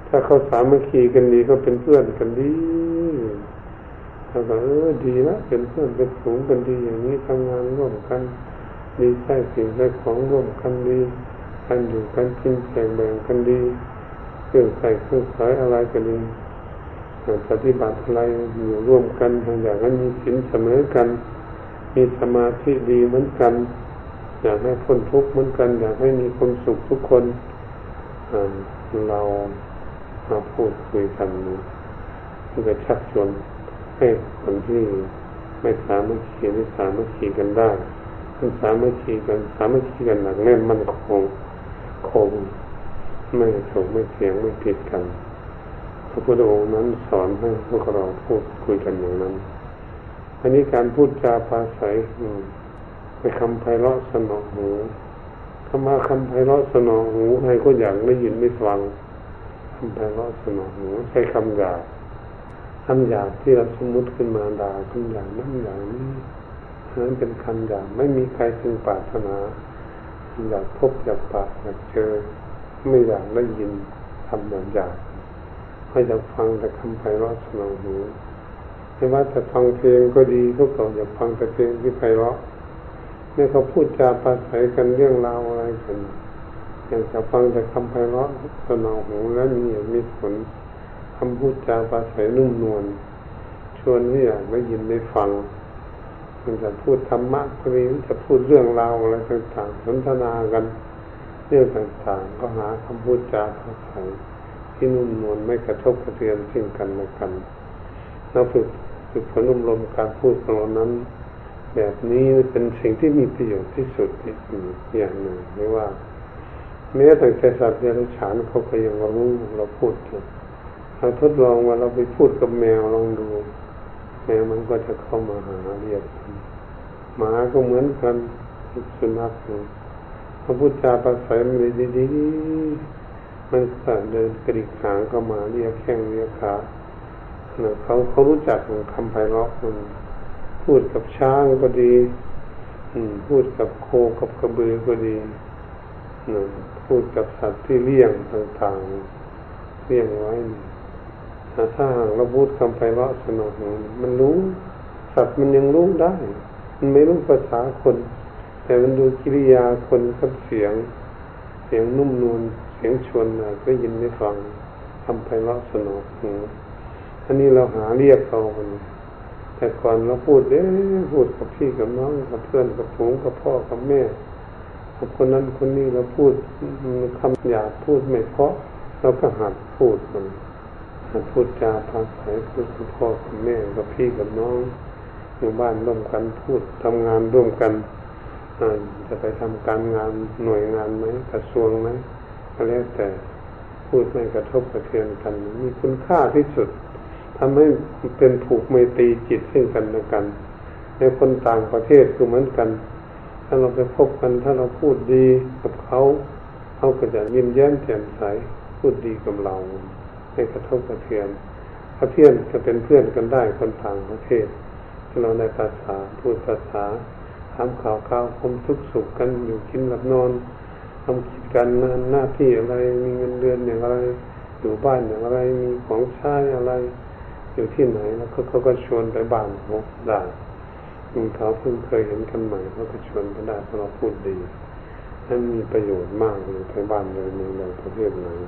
ถ้าเขาสามัคคีกันดีก็เป็นเพื่อนกันดีถ้าก็เออดีนะเป็นเพื่อนเป็นฝูงกันดีอย่างนี้ทำงานร่วมกันดีใช้สิ่งใช้ของร่วมกันดีกันอยู่กันกินแจกแบ่งกันดีเครื่องใส่เครื่องใช้อะไรกันดีปฏิบัติอะไรอยู่ร่วมกันอย่างนั้นมีศีลเสมอกันมีสมาธิดีเหมือนกันอยากให้พ้นทุกข์เหมือนกันอยากให้มีความสุขทุกคนเรามาพูดคุยกันเพื่อชักชวนให้คนที่ไม่สามัคคีไม่สามัคคีกันได้เป็นสามัคคีกันสามัคคีกันหนักแน่นมั่นคงคงไม่โศกไม่เสียงไม่ผิดกันพระพุทธองค์นั้นสอนให้พวกเราพูดคุยกันอย่างนั้นอันนี้การพูดจาปราศัยเป็นคำไพเราะสนองหูคำว่าคำไพเราะสนองหูใครก็อยากได้ยินไม่ฟังคำไพเราะสนองหูใช้คำหยาบคำหยาบที่เราสมมติขึ้นมาด่าคำหยาบนั่นหยาบนี้นั้นเป็นคำหยาบไม่มีใครพึงปรารถนาอยากพบอยากปะอยากเจอไม่อยากได้ยินคำหยาบหยาบให้อยากฟังแต่คำไพเราะสนองหูไม่ว่าจะฟังเพลงก็ดีทุกคนอยากฟังแต่เพลงที่ไพเราะเมื่อเขาพูดจาปราศัยกันเรื่องราวอะไรกันอยากจะฟังแต่คำไพเราะสนองหูและมีเหตุมีผลคำพูดจาปราศัยนุ่มนวลชวนให้อยากได้ยินได้ฟังมันจะพูดธรรมะก็มีจะพูดเรื่องราวอะไรต่างๆสนทนากันเรื่องต่างๆก็หาคำพูดจาปราศัยที่นุ่มนวลไม่กระทบกระเทือนซึ่งกันและกันเราฝึกฝึกฝนอบรมการพูดของเรานั้นแบบนี้เป็นสิ่งที่มีประโยชน์ที่สุดที่สุดอย่างหนึ่งไม่ว่าแม้แต่แต่สัตว์เดรัจฉานเขาก็ยังรู้เราพูดกันเราทดลองว่าเราไปพูดกับแมวลองดูแมวมันก็จะเข้ามาหาเรียกหมาก็เหมือนกันสุนัขเขาพูดจาปราศัยมันดีๆมันก็เดินกระดิกหางเข้ามาเรียกแข้งเรียกขาเขาเขารู้จักคำไพเราะมันพูดกับช้างก็ดีพูดกับโคกับกระบือก็ดีพูดกับสัตว์ที่เลี้ยงต่างๆเลี้ยงไว้ถ้าหากเราพูดคำไพเราะสนองมันรู้สัตว์มันยังรู้ได้มันไม่รู้ภาษาคนแต่มันดูกิริยาคนกับเสียงเสียงนุ่มนวลเ สียงชวนมาก็ยินไม่ฟังทำไพเราะสนุกหูอันนี้เราหาเรียกเขามันแต่ก่อนเราพูดเอ๊ะพูดกับพี่กับน้องกับเพื่อนกับฝูงกับพ่อกับแม่กับคนนั้นคนนี้เราพูดคำหยาบพูดไม่เพราะเราก็หัดพูดมันหัดพูดจาภาษาพูดกับพ่อกับแม่กับพี่กับน้องอยู่บ้านร่วมกันพูดทำงานร่วมกันจะไปทำการงานหน่วยงานไหมกระทรวงไหมก็แล้วแต่พูดไม่กระทบกระเทือนกันมีคุณค่าที่สุดทำให้เป็นผูกไมตรีจิตซึ่งกันและกันในคนต่างประเทศก็เหมือนกันถ้าเราไปพบกันถ้าเราพูดดีกับเขาเขาก็จะยิ้มแย้มแจ่มใสพูดดีกับเราไม่กระทบกระเทือนถ้าเพื่อนจะเป็นเพื่อนกันได้คนต่างประเทศถ้าเราในภาษาพูดภาษาถามข่าวข่าวความทุกข์สุขกันอยู่กินหลับนอนทำกิจการงานหน้าที่อะไรมีเงินเดือนอย่างไรอยู่บ้านอย่างไรมีของใช้อะไรอยู่ที่ไหนแล้วเขาเขาก็ชวนไปบ้านเขาได้ลุงเขาเพิ่งเคยเห็นกันใหม่เขาก็ชวนไปได้เพราะเราพูดดีนั่นมีประโยชน์มากเลยไปบ้านเลยในหลายประเทศเลย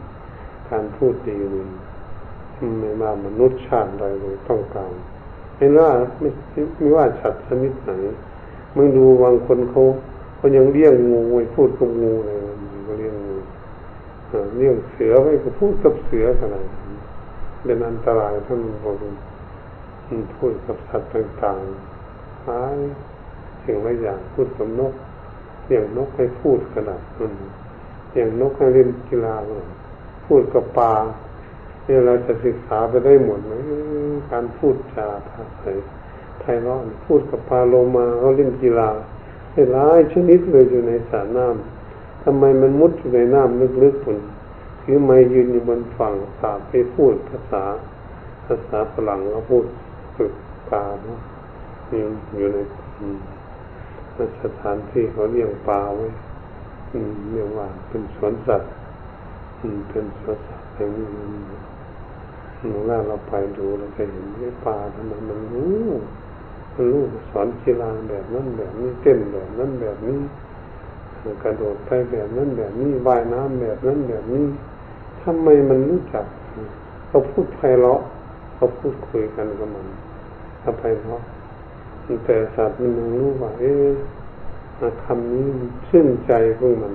การพูดดีนี่ไม่ว่ามนุษย์ชาติใดเลยต้องการไม่ว่าไม่ไม่ว่าสัตว์ชนิดไหนมึงดูบางคนเขาเขายังเลี้ยงงูไว้พูดกับงูเลยก็เลี้ยงงูเลี้ยงเสือไว้ก็พูดกับเสือขนาดเป็นอันตรายท่านบอกพูดกับสัตว์ต่างๆหลายสิ่งหลายอย่างพูดกับนกเลี้ยงนกให้พูดขนาดนั้นเลี้ยงนกให้เล่นกีฬาพูดกับปลาเนี่ยเราจะศึกษาไปได้หมดไหมการพูดจาภาษาไทยร้อนพูดกับปลาโลมาเขาเล่นกีฬาหลายชนิดเลยอยู่ในสระน้ำทำไมมันมุดอยู่ในน้ำลึกๆปุ่นคือไม่ยืนอยู่บนฝั่งสาบไปพูดภาษาภาษาฝรั่งเขาพูดฝึกปลาเนาะอยู่ในสถานที่เขาเลี้ยงปลาไว้เรียกว่าเป็นสวนสัตว์เป็นสวนสัตว์อย่างนี้หนูน่าเราไปดูเราจะเห็นไอ้ปลาทำไมมันรู้มันรู้สอนกีฬาแบบนั้นแบบนี้เต้นแบบนั้นแบบนี้กระโดดไปแบบนั้นแบบนี้ว่ายน้ำแบบนั้นแบบนี้ทำไมมันรู้จักเขาพูดไพเราะเขาพูดคุยกันกับมันถ้าไพเราะแต่สัตว์มันรู้ว่าเอ๊ะคำนี้ชื่นใจพวกมัน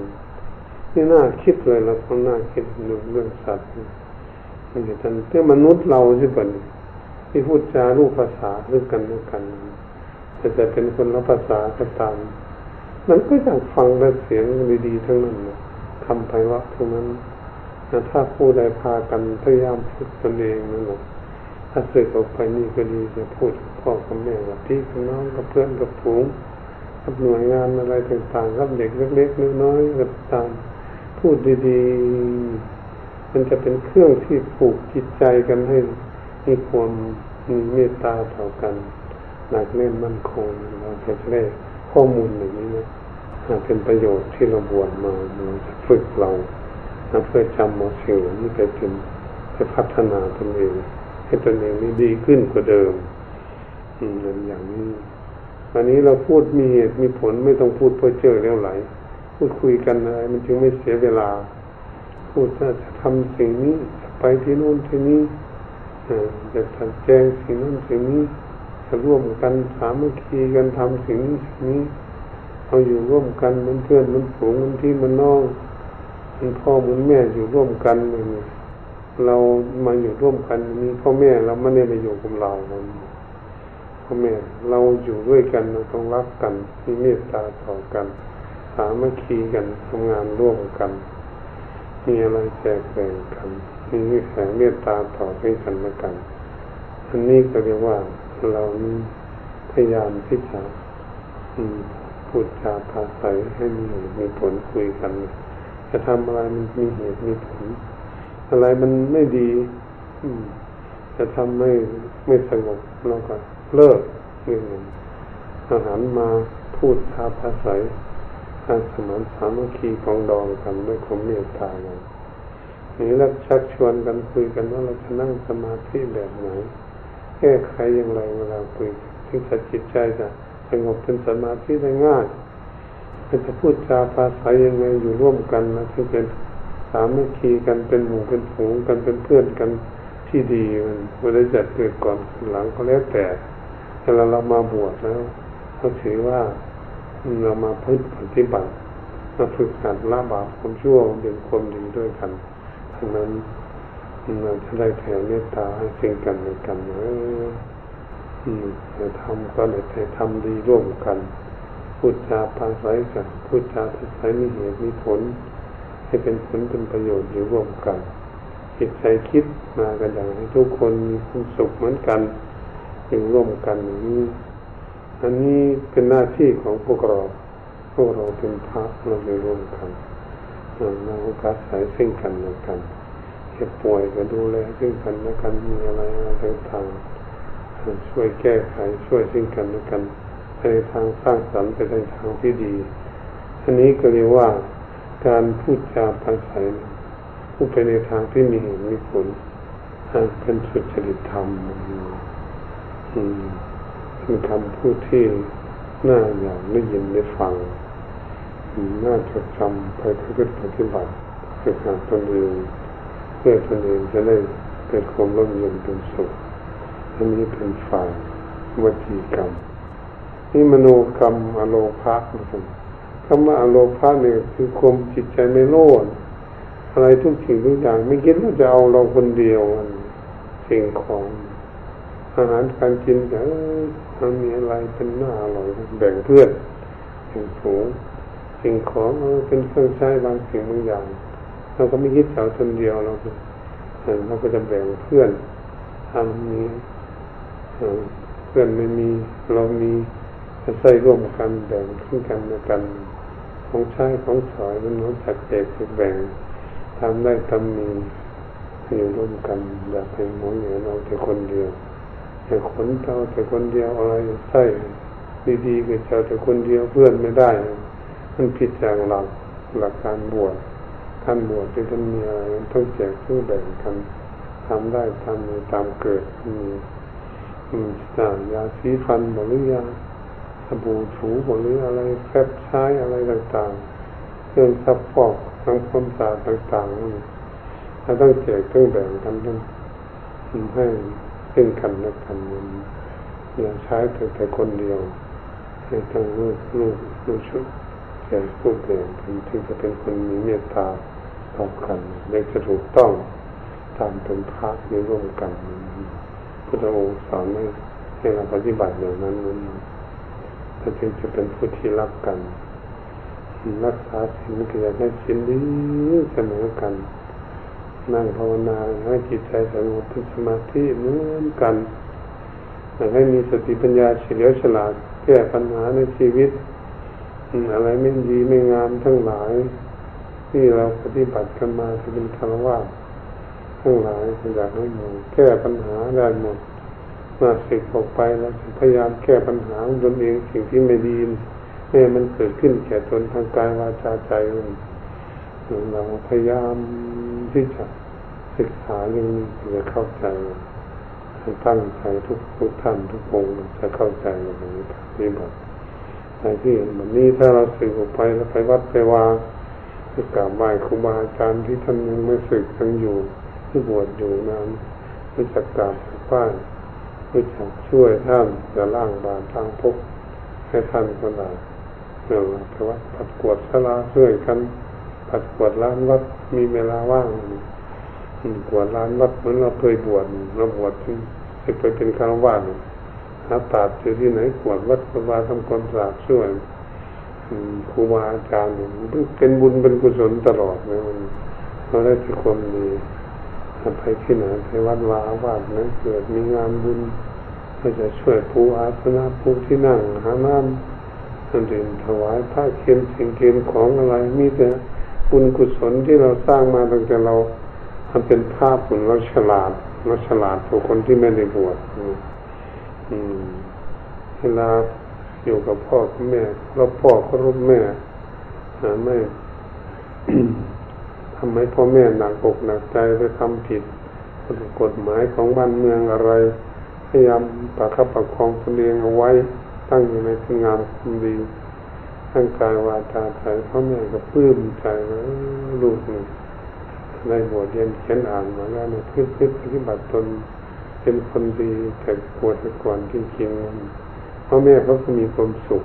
นี่น่าคิดเลยเราต้องน่าคิดเรื่องสัตว์มันจะทันแต่มนุษย์เราใช่ป่ะนี่ที่พูดจาลูกภาษาด้วยกันด้วยกันแต่จะเป็นคนละภาษาก็ตามมันก็อยากฟังแต่เสียงดีๆทั้งนั้นนะทำไพเราะทั้งนั้นนะถ้าผู้ใดพากันพยายามฝึกตนเองนั่นแหละถ้าศึกออกไปนี่ก็ดีจะพูดกับพ่อกับแม่กับพี่กับน้องกับเพื่อนกับฝูงกับหน่วยงานอะไรต่างๆกับเด็กเล็กๆน้อยๆกับต่างพูดดีๆมันจะเป็นเครื่องที่ผูกจิตใจกันให้มีความมีเมตตาต่อกันหนักแน่นมั่นคงเราจะได้ข้อมูลอย่างนี้นะเป็นประโยชน์ที่เราบวชมาเราจะฝึกเราเพื่อจำเอาสิ่งนี้ไปเป็นไปพัฒนาตนเองให้ตนเองนี้ดีขึ้นกว่าเดิมอย่างนี้วันนี้เราพูดมีเหตุมีผลไม่ต้องพูดเพ้อเจ้อเร่อไหลพูดคุยกันอะไรมันจึงไม่เสียเวลาพูดว่าจะทำสิ่งนี้จะไปที่นู่นที่นี่จะทำแจ้งสิ่งนั้นสิ่งนี้จะร่วมกันสามัคคีกันทำสิ่งนี้สิ่งนี้เอาอยู่ร่วมกันมันเพื่อนมันฝูงมันพี่มันน้องมันพ่อมันแม่อยู่ร่วมกันเรามาอยู่ร่วมกันนี้พ่อแม่เราไม่ได้มาอยู่กับเราพ่อแม่เราอยู่ด้วยกันเราต้องรักกันมีเมตตาต่อกันสามัคคีกันทำงานร่วมกันมีอะไรแจกแบ่งกันมีแผ่เมตตาต่อให้กันและกันอันนี้ก็เรียกว่าเราพยายามที่จะพูดจาภาษาให้มีเหตุมีผลคุยกันจะทำอะไรมันมีเหตุมีผลอะไรมันไม่ดีจะทำไม่ไม่สงบเราก็เลิกเรื่องนั้นอาหารมาพูดจาภาษาการสมานสามัคคีของดองกันด้วยความเมตตาอย่างนี้แล้วชักชวนกันคุยกันว่าเราจะนั่งสมาธิแบบไหนแก้ไขอย่างไรเวลาคุยถึงจิตใจจะสงบเป็นสมาธิได้ง่ายเราจะพูดจาภาษายังไงอยู่ร่วมกันนะที่เป็น สามัคคีกันเป็นหมู่เป็นฝูงกันเป็นเพื่อนกันที่ดีมันไม่ได้จัดเกิดก่อนหลังก็แล้วแต่แต่เราเรามาบวชแล้วก็ถือว่าเรามาพึ่งปฏิบัติเราฝึกหัดละบาปความชั่วเป็นความดีด้วยกันทั้งนั้นเราจะได้แผ่เมตตาให้ซึ่งกันและกันเออจะทำก็ได้แต่ทำดีร่วมกันพูดจาปราศัยกันพูดจาปราศัยมีเหตุมีผลให้เป็นผลเป็นประโยชน์อยู่ร่วมกันจิตใจคิดมากันอย่างให้ทุกคนมีความสุขเหมือนกันอยู่ร่วมกันอย่างนี้อันนี้เป็นหน้าที่ของพวกเราพวกเราเป็นพระเราอยู่ร่วมกันเราก็ปราศัยซึ่งกันและกันเจ็บป่วยก็ดูแลซึ่งกันและกันมีอะไรต่างๆช่วยแก้ไขช่วยซึ่งกันและกันไปในทางสร้างสรรค์ไปในทางที่ดีอันนี้ก็เรียกว่าการพูดจาปราศัยพูดไปในทางที่มีเหตุมีผลเป็นสุจริตธรรมเป็นคำพูดที่น่าอยากได้ยินได้ฟังน่าจดจำไปประพฤติปฏิบัติศึกษาตนเองเพื่อตนเองจะได้เกิดความร่มเย็นเป็นสุขอันนี้เป็นฝ่ายวจีกรรมนี่มโนกรรมอโลภะนะครับคำว่าอโลภะเนี่ยคือความจิตใจไม่โลภอะไรทุกสิ่งทุกอย่างไม่คิดว่าจะเอาเราคนเดียวสิ่งของอาหารการกินแต่มันมีอะไรเป็นหน้าอร่อยแบ่งเพื่อนแบ่งฝูงสิ่งของเป็นเครื่องใช้บางสิ่งบางอย่างเราก็ไม่คิดเอาคนเดียวเราเราก็จะแบ่งเพื่อนทำนี้เพื่อนไม่มีเรามีจะใช้ร่วมกันแบ่งขึ้นกันด้วยกันของใช้ของสอยมันน้อยจัดแจกแบ่งทำได้ทำมีอยู่ร่วมกันอย่าไปหมองเหนียวเราแต่คนเดียวแต่คนเท่าแต่คนเดียวอะไรใช่ดีๆก็เจ้าแต่คนเดียวเพื่อนไม่ได้มันผิดจากหลักหลักการบวชการบวชที่ท่านมีอะไรต้องแจกต้องแบ่งกันทำได้ทำมีตามเกิดมีมีต่างยาสีฟันหรือยาสบู่ถูหรืออะไรแฟบใช้อะไรต่างๆเครื่องซักฟอกทั้งความสะอาดต่างๆเราต้องแจกต้องแบ่งกันต้องให้ซึ่งกันและกันอย่าใช้แต่แต่คนเดียวให้ทั้งลูกลูกลูกชุดแจกผู้แบ่งกันถึงจะเป็นคนมีเมตตาต่อกันและจะถูกต้องตามเป็นพระที่ร่วมกันพุทธองค์สอนให้เราปฏิบัติอย่างนั้นนั้นแต่จึงจะเป็นผู้ที่รักกันรักษาศีลก็จะได้ศีลดีเสมอกันนั่งภาวนาให้จิตใจสงบเป็นสมาธิเหมือนกันแต่ให้มีสติปัญญาเฉลียวฉลาดแก้ปัญหาในชีวิตอะไรไม่ดีไม่งามทั้งหลายที่เราปฏิบัติกันมาที่เป็นคารวะทั้งหลายอยากให้หมดแก้ปัญหาได้หมดมาสึกออกไปแล้วพยายามแก้ปัญหาตนเองสิ่งที่ไม่ดีแม้มันเกิดขึ้นแก่ตนทางกายวาจาใจเราพยายามที่จะศึกษาเรื่องนี้จะเข้าใจตั้งใจทุกทุกท่านทุกองค์จะเข้าใจในการปฏิบัติในที่แบบนี้ถ้าเราสึกออกไปแล้วไปวัดไปวาศึกษาใหม่ครูบาอาจารย์ที่ท่านยังไม่สึกยังอยู่ที่บวชอยู่นั้นรู้จักกราบป้ายรู้จักช่วยท่านจะล่างบาตรทางพกให้ท่านก็ได้เรื่องแต่ว่าปัดกวาดศาลาช่วยกันปัดกวาดลานวัดมีเวลาว่างกวาดลานวัดเหมือนเราเคยบวชเราบวชที่ศึกไปเป็นฆราวาสหาปราชญ์อยู่ที่ไหนกวาดวัดกวาดทำความสะอาดช่วยครูบาอาจารย์เป็นบุญเป็นกุศลตลอดเลยมันเราได้ที่ความดีไปที่ไหนไปวัดวาวัดนั้นเกิดมีงานบุญก็จะช่วยปูอาสนะปูที่นั่งหาน้ำอันอื่นถวายพระเค็มสิ่งเค็มของอะไรมีแต่บุญกุศลที่เราสร้างมาตั้งแต่เราทำเป็นภาพบุญเราฉลาดเราฉลาดกว่าคนที่ไม่ได้บวชเวลาอยู่กับพ่อกับแม่เราพ่อก็รบแม่หาแม่ ทำให้พ่อแม่หนักอกหนักใจไปทำผิดกฎหมายของบ้านเมืองอะไรพยายามประคับประคองตนเองเอาไว้ตั้งอยู่ในคุณงามความดีทั้งกายวาจาใจพ่อแม่ก็ปลื้มใจว่าลูกนี่ ในบทเรียนเขียนอ่านมาแล้วเนี่ยคิดคิดปฏิบัติตนเป็นคนดีแต่ปวดแต่ก่อนจริงๆเพราะแม่เขาก็มีความสุข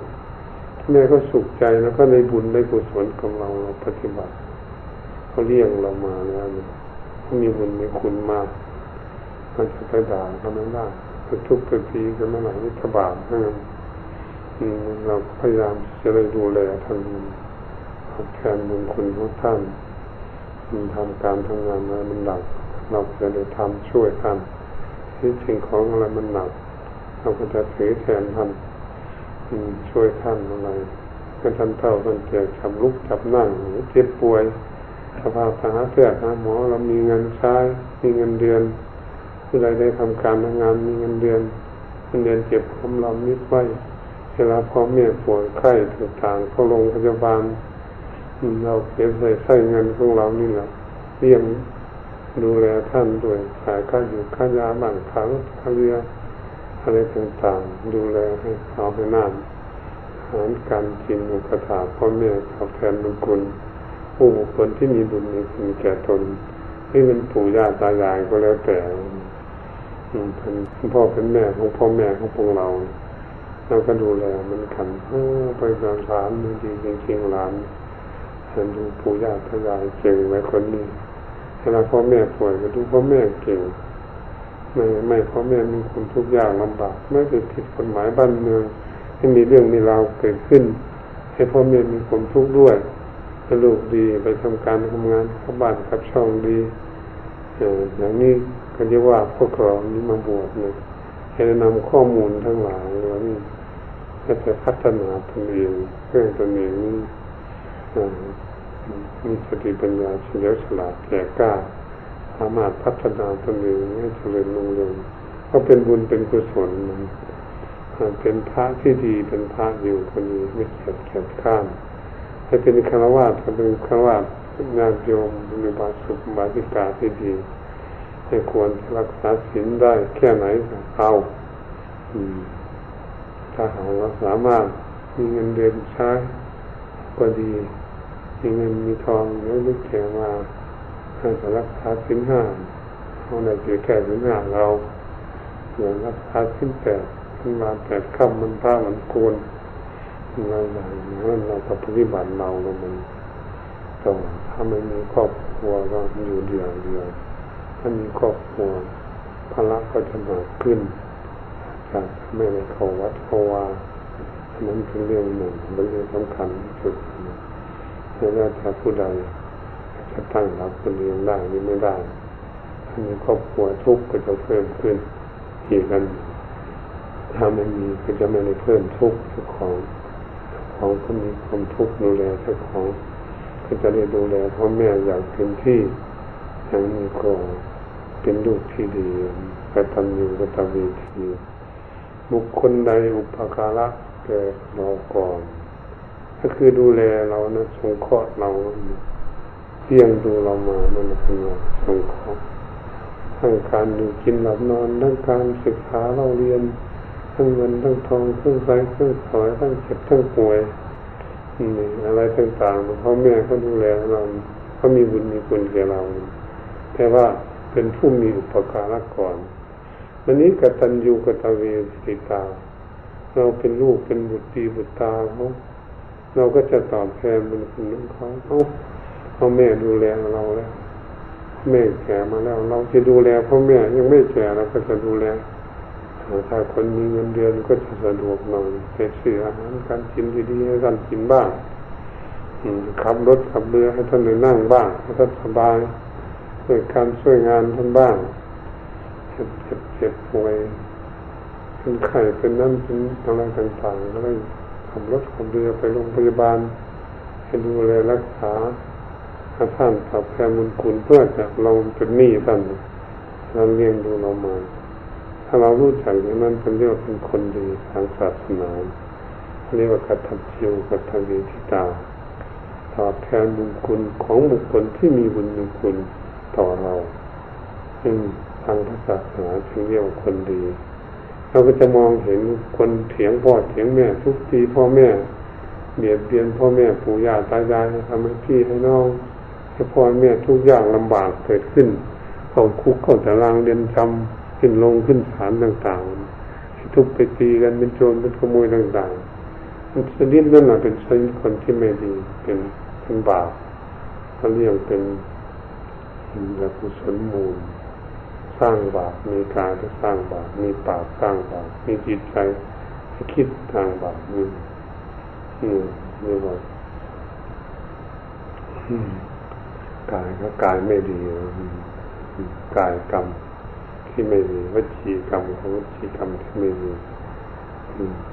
แม่ก็สุขใจแล้วก็ในบุญในกุศลของเราเราปฏิบัติเขาเรียกเรามาแล้วเนี่ยเขามีบุญมีคุณมากเราจะไปด่าเขาไม่ได้จะทุกข์จะดีจะไม่ไหลจะบาปให้เราพยายามจะได้ดูแลท่านทดแทนบุญคุณของท่านทำการทำงานอะไรมันหนักเราจะได้ทำช่วยท่านที่สิ่งของอะไรมันหนักเราก็จะถือแทนท่านช่วยท่านอะไรให้ท่านเท่าท่านเจ็บฉับลุกฉับนั่งหรือเจ็บป่วยสภาพทางหาเพื่อนหาหมอเรามีเงินใช้มีเงินเดือนผู้ใดได้ทำการทำงานมีเงินเดือนเงินเดือนเจ็บคำลำนิดไว้เวลาพ่อแม่ป่วยไข้ต่างๆเข้าโรงพยาบาลเราเก็บใส่ใส่เงินของเรานี่แหละเลี้ยงดูแลท่านด้วยขายค่าอยู่ค่ายาบ้านค่ารถค่าเรืออะไรต่างๆดูแลให้เขาให้น้ำอาหารการกินอุปถัมภ์พ่อแม่ตอบแทนบุญคุณผู้บุคคลที่มีบุญมีคุณแก่ตนที่เป็นปู่ย่าตายายก็แล้วแต่เป็นพ่อเป็นแม่ของพ่อแม่ของพวกเราเราก็ดูแลมันขันไปสอนหลานจริงจริงหลานเห็นดูปู่ย่าตายายเก่งไหมคนนี้เวลาพ่อแม่ป่วยก็ดูพ่อแม่เก่งไม่ไม่พ่อแม่มีคนทุกอย่างลำบากไม่ได้ผิดกฎหมายบ้านเมืองให้มีเรื่องมีราวเกิดขึ้นให้พ่อแม่มีความทุกข์ด้วยลูกดีไปทำการทำงานเข้าบ้านขับช่องดีอย่างนี้ก็เรียกว่าพวกเรานี้มาบวชเนี่ยให้นำข้อมูลทั้งหลายเหล่านี้ให้ไปพัฒนาตนเองเรื่องตนเองมีสติปัญญาเฉลียวฉลาดแก่กล้าสามารถพัฒนาตนเองให้เจริญรุ่งเรืองก็เป็นบุญเป็นกุศลเป็นพระที่ดีเป็นพระอยู่คนนี้ไม่เกียจเกียจข้ามให้เป็นฆราวาสก็เป็นฆราวาสญาติโยมมีบาสุขบาติกาที่ดีให้ควรรักษาศีลได้แค่ไหนก็เอาถ้าหากเราสามารถมีเงินเดือนใช้ก็ดีมีเงินมีทองแล้วนึกแก่มาให้รักษาศีลห้าเอาในจิตแก่ศีลห้าเราอย่ารักษาศีลแปดขึ้นมาแปดค่ำมันพระมันโกนอะไรอย่างนั้นเราก็ปฏิบัติเราแล้วมันต้องถ้าไม่มีครอบครัวก็อยู่เดียวเดียวถ้ามีครอบครัวภาระก็จะมากขึ้นจากไม่ได้เข้าวัดเข้าวานั่นเป็นเรื่องหนึ่งเป็นเรื่องสำคัญที่สุดแต่ว่าถ้าผู้ใดจะตั้งรับคนเดียวได้นี่ไม่ได้ถ้ามีครอบครัวทุกข์ก็จะเพิ่มขึ้นอีกกันถ้าไม่มีก็จะไม่ได้เพิ่มทุกข์เจ้าของเจ้าของก็มีความทุกข์ดูแลเจ้าของก็จะได้ดูแลพ่อแม่อย่างเต็มที่อย่างนี้ก็เป็นลูกที่ดีกตัญญูกตเวทีบุคคลใดอุปการะแก่เราก่อนก็คือดูแลเรานะสงเคราะห์เราเลี้ยงดูเรามานั่นคือสงเคราะห์ทั้งการดูกินหลับนอนทั้งการศึกษาเราเรียนทั้งเงินทั้งทองเครื่องใช้เครื่องสอยทั้งเจ็บทั้งป่วยอะไรต่างๆพ่อแม่เขาดูแลเราเขามีบุญมีคุณแก่เราแต่ว่าเป็นผู้มีอุปการะก่อนวันนี้กตัญญูกตเวทิตาเราเป็นลูกเป็นบุตรดีบุตรตาเขาเราก็จะตอบแทนบุญคุณของเขาเขาพ่อแม่ดูแลเราแล้วแม่แก่มาแล้วเราจะดูแลพ่อแม่ยังไม่แก่เราก็จะดูแลถ้าคนมีเงินเดือนก็จะสะดวกหน่อยไปซื้ออาหารการกินดีๆให้ท่านกินบ้างขับรถขับเรือให้ท่านได้นั่งบ้างให้ท่านสบายด้วยการช่วยงานท่านบ้างเจ็บเจ็บเจ็บป่วยเป็นไข้เป็นนั่นเป็นอะไรต่างๆก็เลยขับรถขับเรือไปโรงพยาบาลให้ดูแลรักษาให้ท่านตอบแทนบุญคุณเพื่อจะเราเป็นหนี้ท่านท่านเลี้ยงดูเรามาถ้าเรารู้จักอย่างนั้นเป็นเรียกว่าเป็นคนดีทางศาสนาเรียกว่ากตัญญูกตเวทิตาตอบแทนบุญคุณของบุคคลที่มีบุญมีคุณต่อเราซึ่งทางศาสนาจึงเรียกว่าคนดีเราก็จะมองเห็นคนเถียงพ่อเถียงแม่ทุกทีพ่อแม่เบียดเบียนพ่อแม่ปู่ย่าตายายทำให้พี่ให้น้อง เฉพาะแม่ทุกยากลำบากเกิดขึ้นเข้าคุกเข้าตารางเรือนจำขึ้นลงขึ้นศาลต่างๆทุกไปตีกันเป็นโจรเป็นขโมยต่างๆมันชนิดนั้นน่ะเป็นชนิดคนที่ไม่ดีเป็นเป็นบาปเขาเรียกเป็นอกุศลมูลสร้างบาปมีกายที่สร้างบาปมีปากสร้างบาปมีจิตใจที่คิดสร้างบาปนี่นี่เรียกว่ากายก็กายไม่ดีกายกรรมที่ไม่ดีวจีกรรมของวจีกรรมที่ไม่ดี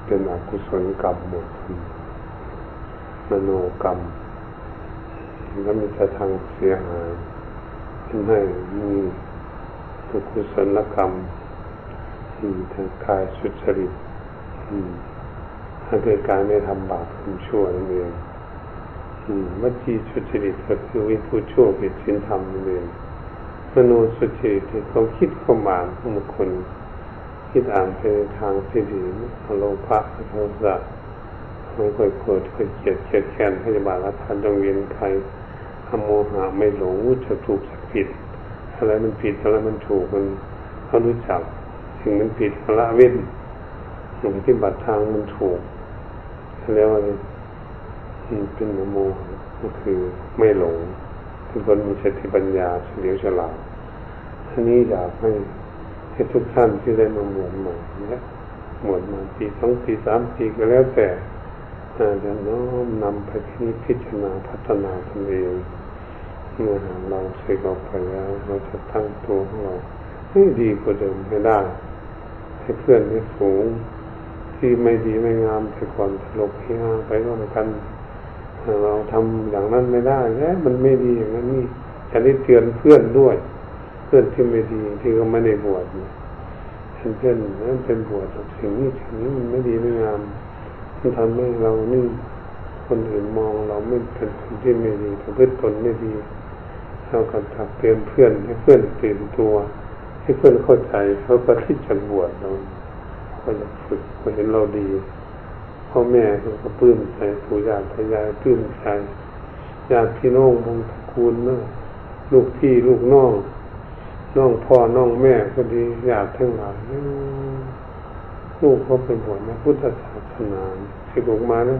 เป็นอกุศลกรรมหมดมโนกรรมแล้วมีแต่ทางเสียหายทำให้มีอกุศลกรรมทางกายสุจริตถ้าเกิดการไม่ทำบาปทำชั่วนั่นเองวจีสุจริตก็คือวิพูดชั่วผิดศีลธรรมนั่นเองมโนสุจริตคือความคิดความอ่านของบุคคลคิดอ่านไปในทางที่ดีโลภะโทสะไม่ค่อยโกรธค่อยเกลียดเกลียดแค้นพยาบาทรักทันจงเวียนใครอโมหะไม่หลงจะถูกสักผิดอะไรมันผิดอะไรมันถูกมันเขารู้จักสิ่งมันผิดละเว้นหลงที่บัตรทางมันถูกแล้วอะไรเป็นอโมหะก็คือไม่หลงเป็นคนมีสติปัญญาเฉลียวฉลาดอันนี้อยากให้ให้ทุกท่านที่ได้มาหมวดใหม่และหมวดมาปีสองปีสามปีก็แล้วแต่อาจารย์น้อมนำไปพิจารณาพัฒนาตนเองเมื่อเราเสกออกไปแล้วเราจะตั้งตัวของเราให้ดีกว่าเดิมให้ได้ให้เพื่อนให้ฝูงที่ไม่ดีไม่งามแต่ก่อนถลกเฮียไปร่วมกันเราทำอย่างนั้นไม่ได้แล้วมันไม่ดีอย่างนั้นนี่จะได้เตือนเพื่อนด้วยเพื่อนที่ไม่ดีที่เขาไม่ได้บวชเนี่ยเพื่อนนั้นเป็นบวชสิ่งนี้สิ่งนี้มันไม่ดีไม่งามมันทำให้เรานี่คนอื่นมองเราไม่เป็นคนที่ไม่ดีประพฤติตนไม่ดีเราก็ตักเตือนเพื่อนให้เพื่อนตื่นตัวให้เพื่อนเข้าใจเขาก็ที่จะบวชเราก็อยากฝึกก็เห็นเราดีพ่อแม่เขาก็ปลื้มใจปู่ย่าตายายปลื้มใจญาติพี่น้องวงตระกูลนะลูกพี่ลูกน้องน้องพ่อน้องแม่ก็ดีญาติทั้งหลายลูกเขาเป็นบวชในพุทธศาสนาศึกออกมานะ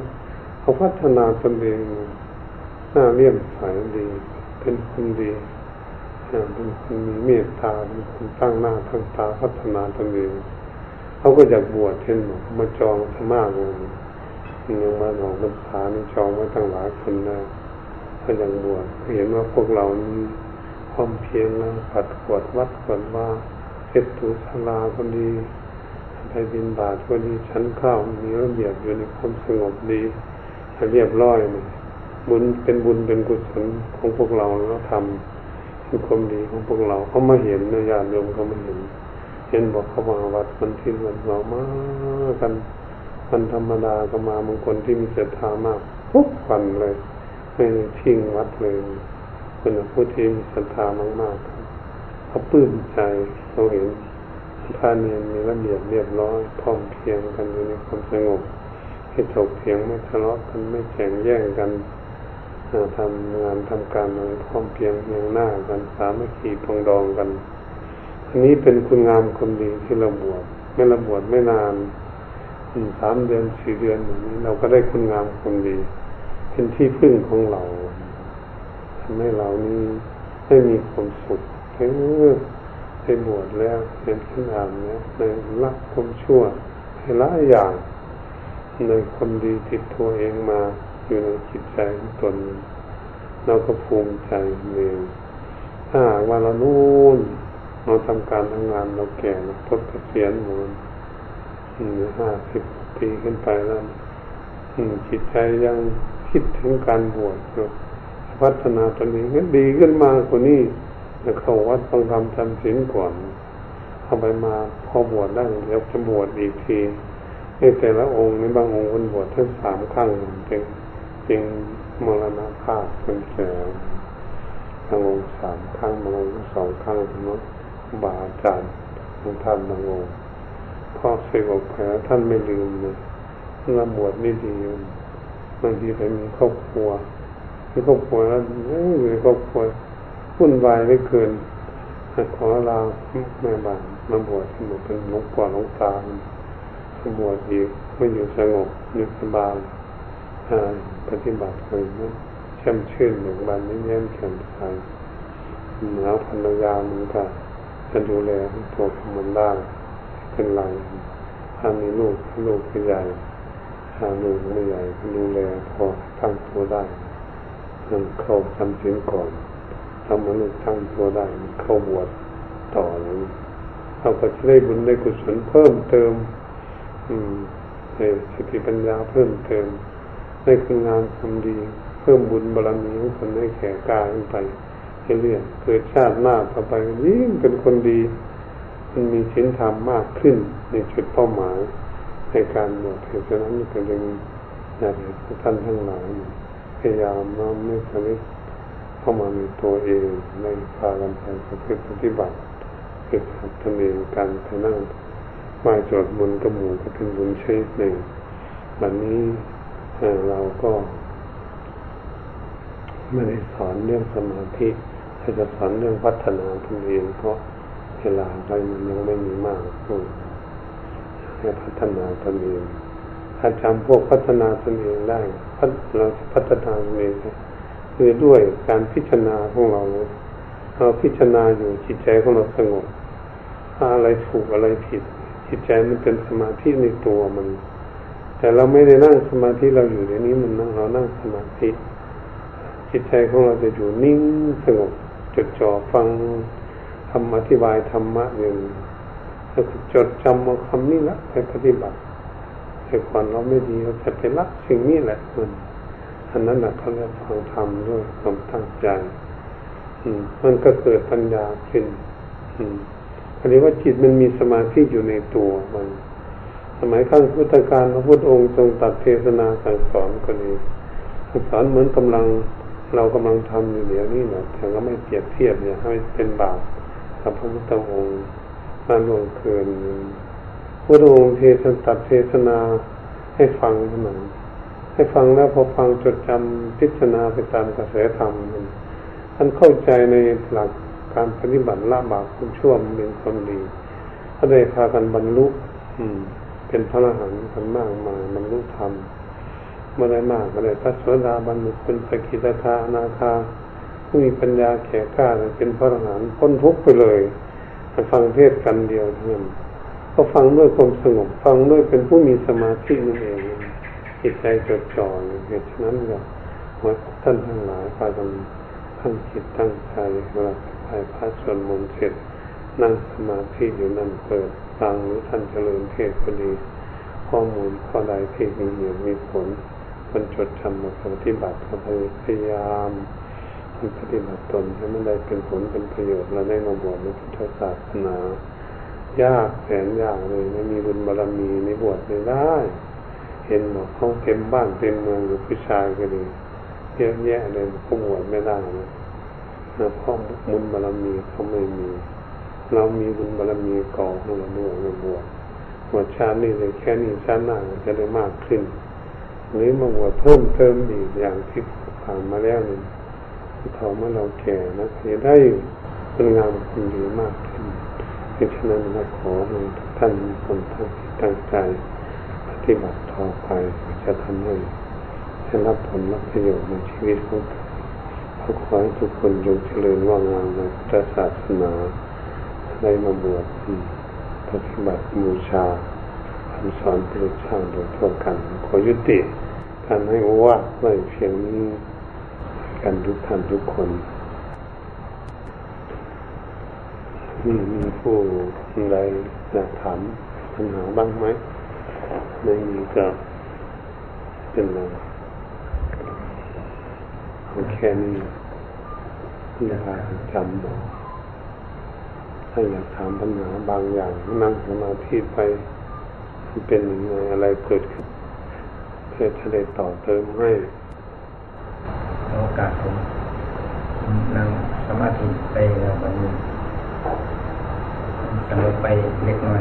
เขาพัฒนาตนเองหน้าเลี่ยมใสดีเป็นคนดีเป็นคนมีเมตตาเป็นคนตั้งหน้าตั้งตาพัฒนาตนเองเขาก็อยากบวชเช่นมาจองธรรมะเลยยังมาหนองพรรษาจองมาตั้งหลายคนนะเขาอยากบวชเห็นว่าพวกเรานี่ความเพียรนะปัดกวาดวัดกวาดว่าเช็ดถูศาลาก็ดีไปบิณฑบาตก็ดีชั้นข้าวมีระเบียบอยู่ในความสงบดีเรียบร้อยนี่บุญเป็นบุญเป็นกุศลของพวกเราเราทำเป็นความดีของพวกเราเขามาเห็นนะญาติโยมเขามาเห็นเห็นบอกเขามาวัดวันที่วันเรามากันวันธรรมดาก็มาบางคนที่มีศรัทธามากทุกวันเลยไม่ทิ้งวัดเลยคนผู้ที่มีศรัทธามากๆเขาปลื้มใจเขาเห็นพระเนรมีระเบียบเรียบร้อยพร้อมเพรียงกันอยู่ในความสงบไม่ถกเถียงไม่ทะเลาะกันไม่แข่งแย่งกันทำงานทำการอะไรพร้อมเพรียงเพียงหน้ากันสามัคคีปรองดองกันอันนี้เป็นคุณงามความดีที่เราบวชไม่เราบวชไม่นานสามเดือนสี่เดือนอย่างนี้เราก็ได้คุณงามความดีเป็นที่พึ่งของเราทำให้เรานี้ได้มีความสุขทั้งได้บวชแล้วเห็นคุณงามแล้วได้ละความชั่วได้ละอย่างในความดีติดตัวเองมาอยู่ในจิตใจของตนเราก็ภูมิใจเองถ้าว่าเรานู่นเราทำการทำงานเราแก่เราพบเกษียณหมดหรือห้าสิบปีขึ้นไปแล้วจิตใจยังคิดถึงการบวชอยู่พัฒนาตนเองให้ดีขึ้นมากว่านี้จะเข้าวัดฟังธรรมจำศีลก่อนเอาไปมาพอบวชได้เดี๋ยวจะบวชอีกทีในแต่ละองค์ในบางองค์คนบวชทั้งสามครั้งจึงจึงมรณภาพเป็นแสนบางองค์สามครั้งบางองค์สองครั้งสมมติบาอาจารย์ของท่านบางองค์พ่อเสกออกแผลท่านไม่ลืมเลยท่านบวชไม่ดีบางทีไปมีครอบครัว มีครอบครัวแล้วมีครอบครัววุ่นวายไม่เกินขอลาแม่บ้านมาบวชมาเป็นหลวงพ่อหลวงตามาบวชอยู่ไม่อยู่สงบอยู่สบายปฏิบัติเลยนะช่ำชื่นหนึ่งวันนี้แย้มแจ่มใสแล้วภรรยามันก็จะดูแลตัวมันได้เป็นไรถ้ามีลูกลูกผู้ใหญ่ถ้าลูกไม่ใหญ่ดูแลพอตั้งตัวได้มันเข้าจำศีลก่อนทำมันลูกตั้งตัวได้มันเข้าบวชต่อเลยเราก็จะได้บุญได้กุศลเพิ่มเติมในสติปัญญาเพิ่มเติมได้คุณงามความดีเพิ่มบุญบารมีของคนให้แก่กายขึ้นไปเรื่อยๆเกิดชาติหน้าต่อไปยิ่งเป็นคนดีมันมีศีลธรรมมากขึ้นในจุดเป้าหมายในการบวชเพราะฉะนั้นก็จึงอยากให้ท่านทั้งหลายพยายามน้อมนึกถึงเข้ามาในตัวเองในพากันไปปฏิบัติเกิดขัดตนเองการไปนั่งไหว้สวดมนต์กระหมู่ก็เป็นบุญชนิดหนึ่งวันนี้เราก็ไม่ได้สอนเรื่องสมาธิแต่จะสอนเรื่องพัฒนาตนเองเพราะเวลาเรายังไม่มีมากให้พัฒนาตนเองถ้าจำพวกพัฒนาตนเองได้เราจะพัฒนาตนเองคือด้วยการพิจารณาของเราเราพิจารณาอยู่จิตใจของเราสงบอะไรถูกอะไรผิดจิตใจมันเป็นสมาธิในตัวมันแต่เราไม่ได้นั่งสมาธิเราอยู่ในนี้มันนั่งเรานั่งสมาธิจิตใจของเราจะอยู่นิ่งสงบจดจ่อฟังคำอธิบายธรรมะอยู่แล้วก็จดจำเอาคำนี้ละไปปฏิบัติแต่ก่อนเราไม่ดีเราจะไปละสิ่งนี้แหละมันอันนั้นแหละเขาเรียกฟังธรรมด้วยความตั้งใจมันก็เกิดปัญญาขึ้นอันนี้ว่าจิตมันมีสมาธิอยู่ในตัวมันสมัยครั้งพุทธกาลพระพุทธองค์ทรงตรัสเทศนาสั่งสอนคนนี้สอนเหมือนกำลังเรากำลังทำอยู่เดี๋ยวนี้นะแต่ก็ไม่เปรียบเทียบเนี่ยให้เป็นบาปกับพระพุทธองค์นั่นลงเกินพระองค์เทศน์ตรัสเทศนาให้ฟังเท่านั้นให้ฟังแล้วพอฟังจดจำพิจารณาไปตามกระแสธรรมท่านเข้าใจในหลักการปฏิบัติละบาปความชั่วเป็นความดีก็ได้พากันบรรลุเป็นพระอรหันต์กันมากมายบรรลุธรรมเมื่อได้มากก็ได้พระโสดาบันเป็นสกิทาคาอนาคาผู้มีปัญญาแก่กล้าเป็นพระอรหันต์พ้นทุกข์ไปเลยฟังเทศกันเดียวเท่านั้นก็ฟังด้วยความสงบฟังด้วยเป็นผู้มีสมาธินั่นเองจิตใจจดจ่อเหตุฉะนั้นก็ขอท่านทั้งหลายพากันตั้งจิตตั้งใจเวลาไปพระสวดมนต์เสร็จนั่งสมาธิอยู่นั่นเปิดฟังหรือท่านเจริญเทศน์พอดีข้อมูลข้อใดที่มีเหตุมีผลมันจดจำมาปฏิบัติก็พยายามปฏิบัติตนให้มันได้เป็นผลเป็นประโยชน์และได้มาบวชในพุทธศาสนายากแสนยากเลยไม่มีบุญบารมีในบวชไม่ได้เห็นหมดเขาเต็มบ้านเต็มเมืองหรือผู้ชายก็ดีเยอะแยะเลยเขาบวชไม่ได้นะเพราะบุญบารมีเขาไม่มีเรามีบุญบารมีก่อของเราด้วยในบวชบวชชาตินี้เลยแค่นี้ชาติหน้าจะได้มากขึ้นหรือมาบวชเพิ่มเติมอีกอย่างที่ผ่านมาแล้วนี่ที่ทำเมื่อเราแก่นะจะได้เป็นงานคนดีมากขึ้นเพราะฉะนั้นเราขอให้ท่านมีความตั้งจิตตั้งใจปฏิบัติต่อไปจะทำให้ได้รับผลรับประโยชน์ในชีวิตของตนเราขอให้ทุกคนจงเจริญว่างานในพุทธศาสนาได้มาบวชปฏิบัติบูชาสอนปฏิบัติโดยทั่วกันขอยุติการให้อุวาทไว้เพียงนี้กันทุกท่านทุกคนมีมีผู้ใดอยากถามปัญหาบ้างไหมไม่มีก็เป็นไรโอเคนี่อยากจำบอกถ้าอยากถามปัญหาบางอย่างนั่งสมาธิไปเป็นยังไงอะไรเกิดขึ้นเพื่อจะได้ต่อเติมให้โอกาสผมนั่งสมาธิไปแล้วมันสงบไปเล็กน้อย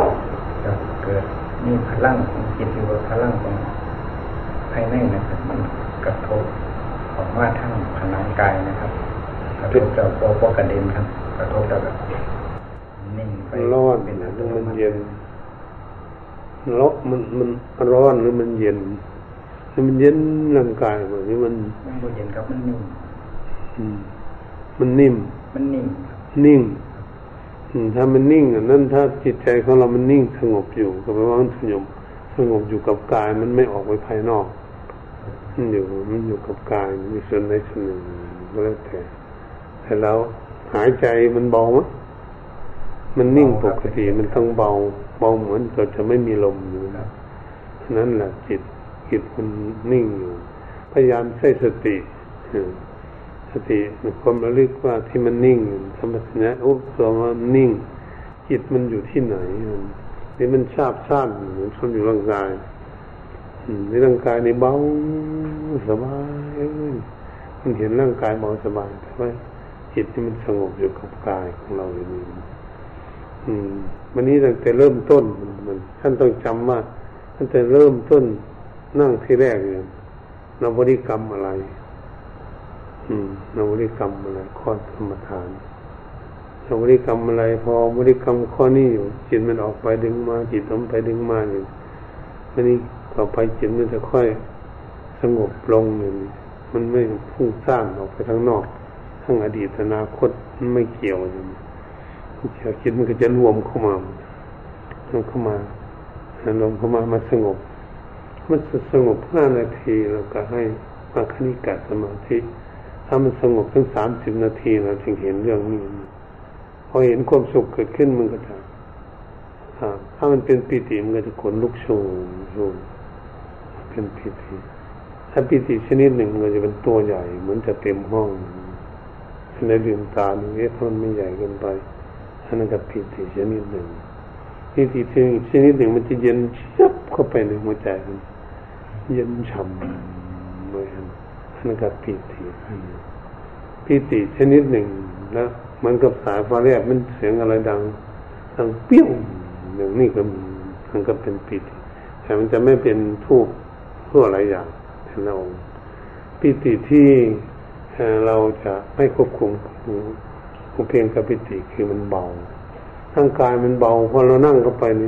ก็เกิดมีพลังของจิตหรือพลังของภายในนะครับมันกระทบ ผมว่าทั้งผนังกายนะครับกระทบกับโป๊ะกระเด็นครับกระทบกับนิ่งไปร้อนเป็นอะไรมันเย็นร้อนมันมันร้อนหรือมันเย็นมันเย็นร่างกายแบบนี้มันมันเย็นครับมันนิ่มมันนิ่มมันนิ่งนิ่งถ้ามันนิ่งอ่ะนั่นถ้าจิตใจของเรามันนิ่งสงบอยู่ก็แปลว่ามันสงบสงบอยู่กับกายมันไม่ออกไปภายนอกมันอยู่มันอยู่กับกายมีส่วนใดส่วนหนึ่งก็แล้วแต่แต่แล้วหายใจมันเบาไหมมันนิ่งปกติมันต้องเบาเบาเหมือนเราจะไม่มีลมอยู่นะนั่นแหละจิตจิตมันนิ่งอยู่พยายามใช้สติสติมันความระลึกว่าที่มันนิ่งธรรมชาติอุปสมมันนิ่งจิตมันอยู่ที่ไหนนี่มันชาบซ่านเหมือนคนอยู่ร่างกายในร่างกายนี่เบาสบายมันเห็นร่างกายเบาสบายแต่ว่าจิตที่มันสงบอยู่กับกายของเราอย่างนี้วันนี้ตั้งแต่เริ่มต้นมันท่านต้องจำว่าตั้งแต่เริ่มต้นนั่งที่แรกเนี่ยเราบริกรรมอะไรเราบริกรรมอะไรข้อธรรมทานเราบริกรรมอะไรพอบริกรรมข้อนี้อยู่จิตมันออกไปดึงมาจิตออกไปดึงมาอยู่วันนี้ต่อไปจิตมันจะค่อยสงบลงอยู่มันไม่พุ่งซ่านออกไปทางนอกทั้งอดีตอนาคตไม่เกี่ยวอยู่เกี่ยวจิตมันก็จะรวมเข้ามารวมเข้ามารวมเข้ามามาสงบมันจะสงบห้านาทีแล้วก็ให้มาคณิกะสมาธิถ้ามันสงบถึงสามสิบนาทีเราจึงเห็นเรื่องนี้พอเห็นความสุขเกิดขึ้นมันก็จะถ้ามันเป็นปิติมันก็จะขนลุกโชว์โชว์เป็นปิติถ้าปิติชนิดหนึ่งมันจะเป็นตัวใหญ่เหมือนจะเต็มห้องในลืมตาดูเอ๊ะมันไม่ใหญ่เกินไปอันนั้นก็ปิติชนิดหนึ่งปิติชนิดหนึ่งมันจะเย็นชับเข้าไปในหัวใจมันเย็นฉ่ำเลยครับอันนั้นก็ปิติปิติชนิดหนึ่งนะมันกับสายฟ้าแลบมันเสียงอะไรดังดังเปี้ยวอย่างนี้ก็มันก็เป็นปิติแต่มันจะไม่เป็นทูบทั่วหลายอย่างแต่เราปิติที่เราจะไม่ควบคุมคือเพียงกับปิติคือมันเบาร่างกายมันเบาพอเรานั่งเข้าไปนี่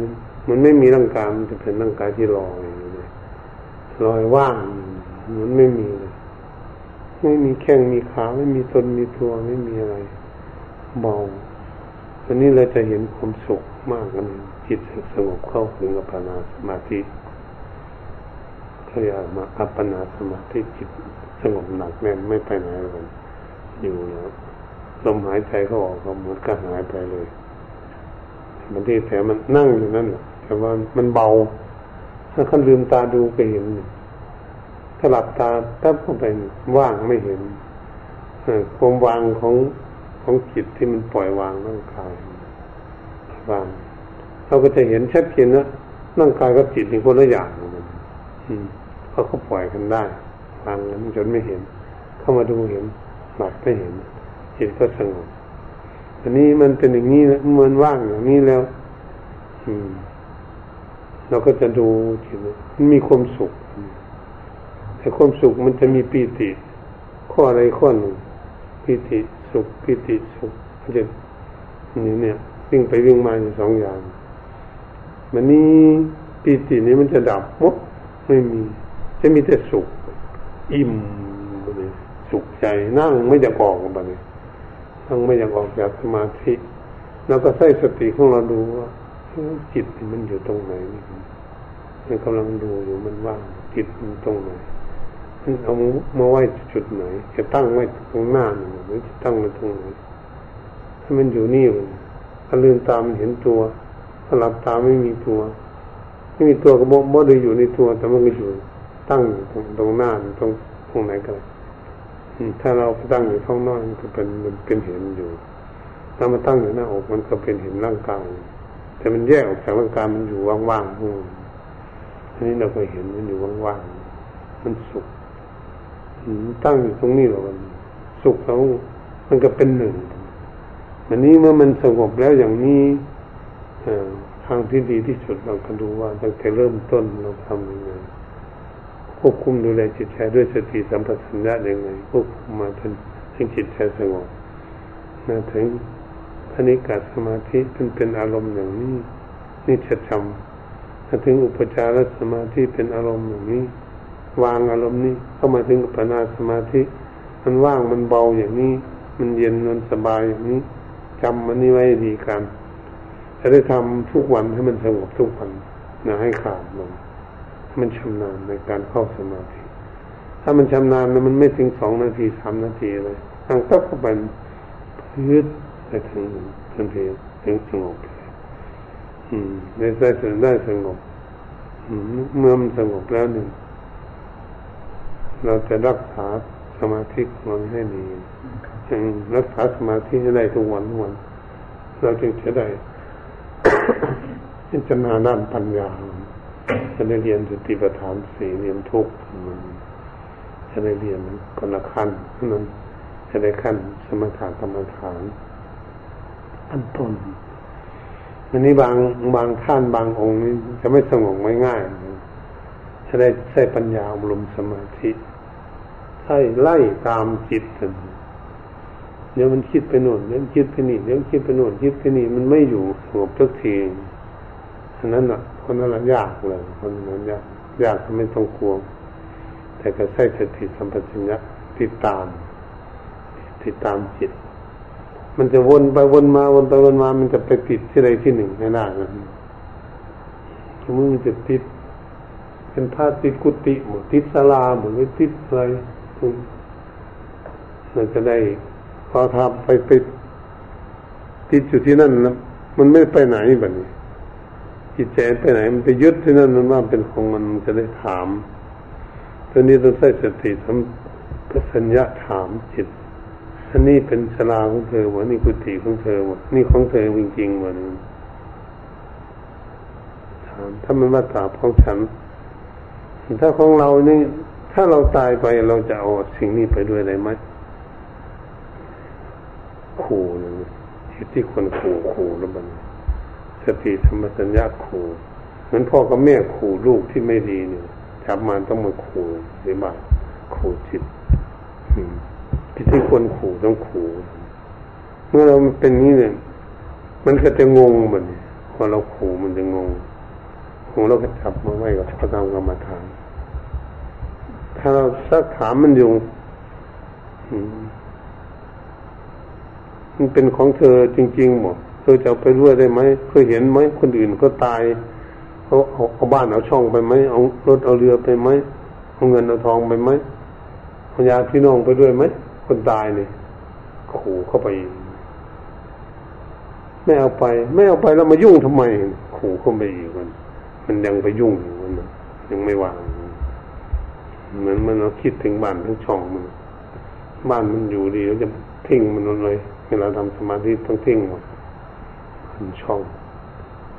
มันไม่มีร่างกายมันจะเป็นร่างกายที่ลอยลอยว่างมันไม่มีเลยไม่มีแข้งมีขาไม่มีตนมีตัวไม่มีอะไรเบาอันนี้เราจะเห็นความสุขมากกันจิตสงบเข้าถึงอัปปนาสมาธิเขาเรียกว่าอัปปนาสมาธิจิตสงบหนักแน่นไม่ไปไหนเลยอยู่แล้วลมหายใจเขาออกก็หมดก็หายไปเลยบางทีแต่มันนั่งอยู่นั่นแหละแต่ว่ามันเบาถ้าเขาลืมตาดูก็เห็นถ้าหลับตาแป๊บเข้าไปว่างไม่เห็นความว่างของของจิตที่มันปล่อยวางร่างกายว่างเราก็จะเห็นชัดเจนนะร่างกายกับจิตเป็นคนละอย่างกันเขาก็ปล่อยกันได้วางนั้นจนไม่เห็นเข้ามาดูเห็นหลับไม่เห็นจิตก็สงบอันนี้มันเป็นอย่างนี้นะมันว่างอย่างนี้แล้วเราก็จะดูจิตมันมีความสุขแต่ความสุขมันจะมีปีติข้ออะไรข้อหนึ่งปีติสุขปีติสุขมันจะนี่เนี่ยวิ่งไปวิ่งมาอยู่สองอย่างมันนี้ปีตินี้มันจะดับหมดไม่มีจะมีแต่สุขอิ่มเลยสุขใจนั่งไม่อยากออกกันไปเลยนั่งไม่อยากออกจากสมาธิแล้วก็ใช้สติของเราดูว่าจิตมันอยู่ตรงไหนมันกำลังดูอยู่มันว่างจิตมันตรงไหนมันเอามาไว้จุดไหนจะตั้งไว้ตรงหน้ามันหรือจะตั้งไว้ตรงไหนถ้ามันอยู่นี่มันถ้าลืมตามันเห็นตัวถ้าหลับตาไม่มีตัวไม่มีตัวก็บ่บ่ได้อยู่ในตัวแต่มันก็อยู่ตั้งอยู่ตรงหน้าตรงตรงไหนก็ได้ถ้าเราไปตั้งอยู่ข้างนอกมันก็เป็นมันเป็นเห็นอยู่ถ้ามาตั้งอยู่หน้าอกมันก็เป็นเห็นร่างกายแต่มันแยกออกจากร่างกายมันอยู่ว่างๆอันนี้เราก็เห็นมันอยู่ว่างๆมันสุขตั้งอยู่ตรงนี้หรอกมันสุขแล้วมันก็เป็นหนึ่งอันนี้เมื่อมันสงบแล้วอย่างนี้ทางที่ดีที่สุดเราก็ดูว่าตั้งแต่เริ่มต้นเราทำยังไง ควบคุมดูแลจิตใจด้วยสติสัมปชัญญะยังไงควบคุมมาจนให้จิตใจสงบมาถึงพนิกาสมาธิซึ่งเป็นอารมณ์อย่างนี้นิจธรรมมาถึงอุปจารสมาธิเป็นอารมณ์อย่างนี้วางอารมณ์นี้เข้ามาถึงอัปปนาสมาธิมันว่างมันเบาอย่างนี้มันเย็นมันสบายอย่างนี้จำมันนี่ไว้ดีกันจะได้ทำทุกวันให้มันสงบทุกวันนะให้ขาดลงให้มันชำนาญในการเข้าสมาธิถ้ามันชำนาญแล้วมันไม่ถึงสองนาทีสามนาทีเลยตั้งตั้งมันยืดไปถึงทันทีถึงสงบอืมในใจสงบได้สงบเมื่อมันสงบแล้วหนึ่งเราจะรักษาสมาธิของเราให้ดีรักษาสมาธิให้ได้ทุกวันทุกวันเราจึงจะได้ พิจารณาด้านปัญญาจะได้เรียนสติปัฏฐานสี่เรียนทุกข์จะได้เรียนคนละขั้นนั้นจะได้ขั้นสมถะกรรมฐานขั้นต้นวันนี้บางบางท่านบางองค์นี้จะไม่สงบไม่ง่ายจะได้ใช้ปัญญาอบรมสมาธิใช่ไล่ตามจิตถึงเดี๋ยวมันคิดไปโน่นเดี๋ยวมันคิดไปนี่เดี๋ยวมันคิดไปโน่นคิดไปนี่มันไม่อยู่สงบสักทีอันนั้นน่ะคนนั้นยากเลยคนนั้นยากยากไม่ต้องกลัวแต่ก็ใช้สติสัมปชัญญะติดตามติดตามจิตมันจะวนไปวนมาวนไปวนมามันจะไปติดที่ใดที่หนึ่งไม่ได้นะมันจะติดเป็นพระติดกุฏิหมดติดศาลาหมดไม่ติดอะไรมันจะได้พอทำไปไปติดอยู่ที่นั่นนะมันไม่ไปไหนแบบนี้จิตใจไปไหนมันไปยึดที่นั่นมันว่าเป็นของมันจะได้ถามตอนนี้ต้องใช้สติสัมปชัญญะถามจิตอันนี้เป็นศาลาของเธอวะนี่กุฏิของเธอวะนี่ของเธอจริงๆวะถามถ้ามันว่าตาของฉันถ้าของเรานี่ถ้าเราตายไปเราจะเอาสิ่งนี้ไปด้วยได้ไหมขู่เลยจิตที่คนขู่ขู่แล้วมันสติสัมปชัญญะขู่เหมือนพ่อกับแม่ขู่ลูกที่ไม่ดีเนี่ยจับมันต้องมาขู่หรือมาขู่จิตจิตที่คนขู่ต้องขู่เมื่อเราเป็นนี้เนี่ยมันก็จะงงมันพอเราขู่มันจะงงของเราก็จับมาไว้กับพระธรรมกรรมฐานถ้าเราสักถามมันอยู่มันเป็นของเธอจริงๆหมดเธอจะเอาไปด้วยได้ไหมเคยเห็นไหมคนอื่นก็ตายเขาเอาเอาบ้านเอาช่องไปไหมเอารถเอาเรือไปไหมเอาเงินเอาทองไปไหมเอาญาติพี่น้องไปด้วยไหมคนตายเนี่ยขู่เข้าไปไม่เอาไปไม่เอาไปแล้วมายุ่งทำไมขู่เข้าไปอีกมันมันยังไปยุ่งอยู่มันยังไม่วางเหมือนมันเราคิดถึงบ้านถึงช่องมันบ้านมันอยู่ดีแล้วจะทิ้งมันเลยเวลาทำสมาธิต้องทิ้งหมดมันช่อง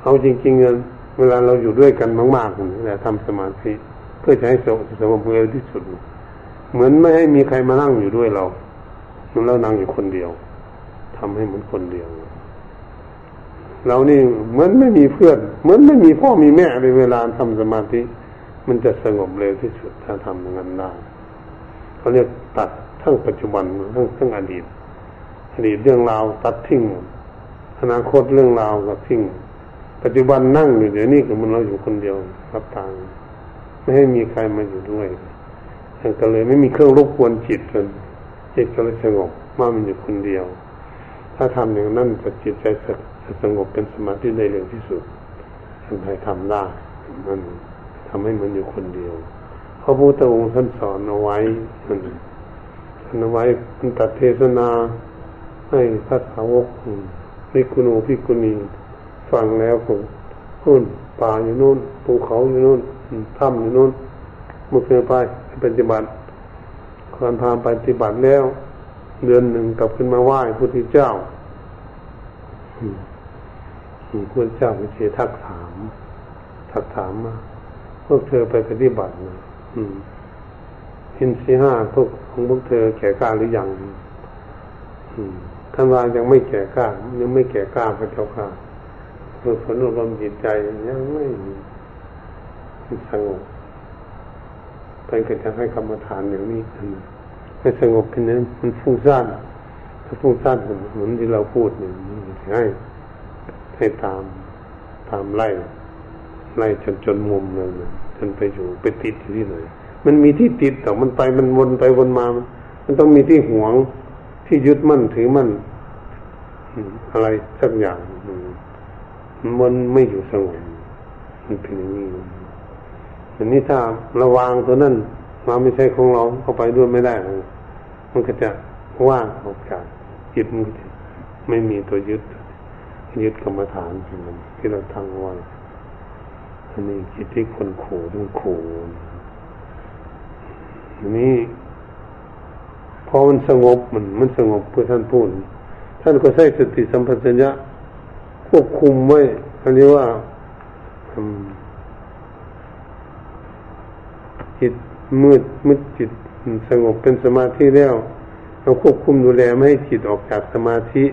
เอาจริงๆเงินเวลาเราอยู่ด้วยกันมากๆเนี่ยแหละทำสมาธิเพื่อจะให้สงบสงบเร็วที่สุดเหมือนไม่ให้มีใครมานั่งอยู่ด้วยเรามันเรานั่งอยู่คนเดียวทำให้เหมือนคนเดียวเรานี่เหมือนไม่มีเพื่อนเหมือนไม่มีพ่อมีแม่ในเวลาทำสมาธิมันจะสงบเร็วที่สุดถ้าทำอย่างนั้นได้เขาเรียกตัดทั้งปัจจุบันทั้งทั้งอดีตอดีตเรื่องราวตัดทิ้งอนาคตเรื่องราวก็ทิ้งปัจจุบันนั่งอยู่เดี๋ยวนี้คือมันเราอยู่คนเดียวรับตาไม่ให้มีใครมาอยู่ด้วยก็เลยไม่มีเครื่องรบกวนจิตเลยจิตก็เลยสงบว่ามันอยู่คนเดียวถ้าทำอย่างนั้นจะจิตใจสงบจะสงบเป็นสมาธิได้เร็วที่สุดท่านใครทำได้มันทำให้มันอยู่คนเดียวพระพุทธองค์ท่านสอนเอาไว้มันท่านเอาไว้มันตัดเทศนาให้พระสาวกภิกขุโนภิกขุณีฟังแล้วก็นู่นป่าอยู่นู่นภูเขาอยู่นู่นถ้ำอยู่นู่นมุขไปปฏิบัติการทำปฏิบัติแล้วเดือนหนึ่งกลับขึ้นมาไหว้พระพุทธเจ้าพระเจ้าเฉยทักถามทักถามมาพวกเธอไปปฏิบัตินะอินทรีย์ห้าพวกของพวกเธอแก่กล้าหรือยังท่านว่ายังไม่แก่กล้ายังไม่แก่กล้าพระเจ้าค่ะฝึกฝนอบรมจิตใจยังไม่สงบไป ท่านก็จะให้กรรมฐานอย่างนี้ให้สงบขึ้นนะมันฟุ้งซ่านถ้าฟุ้งซ่านเหมือนที่เราพูดเนี่ยให้ให้ตามตามไล่ไล่จนจนมุมเลยจนไปอยู่ไปติดที่ไหนมันมีที่ติดแต่มันไปมันวนไปวนมามันต้องมีที่หวงที่ยึดมั่นถือมั่นอะไรสักอย่างมันไม่อยู่สงบมันเป็นอย่างนี้อันนี้ถ้าระวังตัวนั้นเราไม่ใช่ของเราเข้าไปด้วยไม่ได้มันก็จะว่างออกจากจิตมันไม่มีตัวยึดยึดกรรมฐานที่มันที่เราทำไว้อันนี้จิตที่คนขู่ต้องขู่อันนี้พอมันสงบมันมันสงบเพื่อท่านพูดท่านก็ใช้สติสัมปชัญญะควบคุมไว้อันนี้ว่าจิตมืดมืดจิตสงบเป็นสมาธิแล้วเราควบคุมดูแลไม่ให้จิตออกจากสมาธิ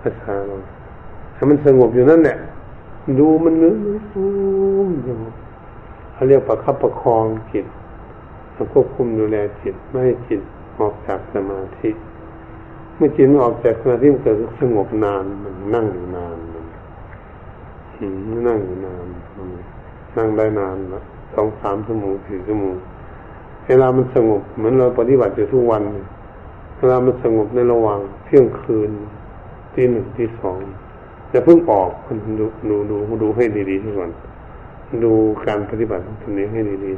ภาษาเราถ้ามันสงบอยู่นั่นแหละดูมันเนื้อเขาเรียกประคับประคองจิตเราควบคุมดูแลจิตไม่ให้จิตออกจากสมาธิเมื่อจิตมันออกจากสมาธิมันเกิดสงบนานมันนั่งอยู่นานมันนั่งอยู่นานนั่งได้นานแล้วสองสามชั่วโมงสี่ชั่วโมงเวลามันสงบเหมือนเราปฏิบัติอยู่ทุกวันเวลามันสงบในระหว่างเที่ยงคืนที่หนึ่งที่สองจะเพิ่งออกคนดูดูดูดูให้ดีๆทุกคนดูการปฏิบัติตรงนี้ให้ดี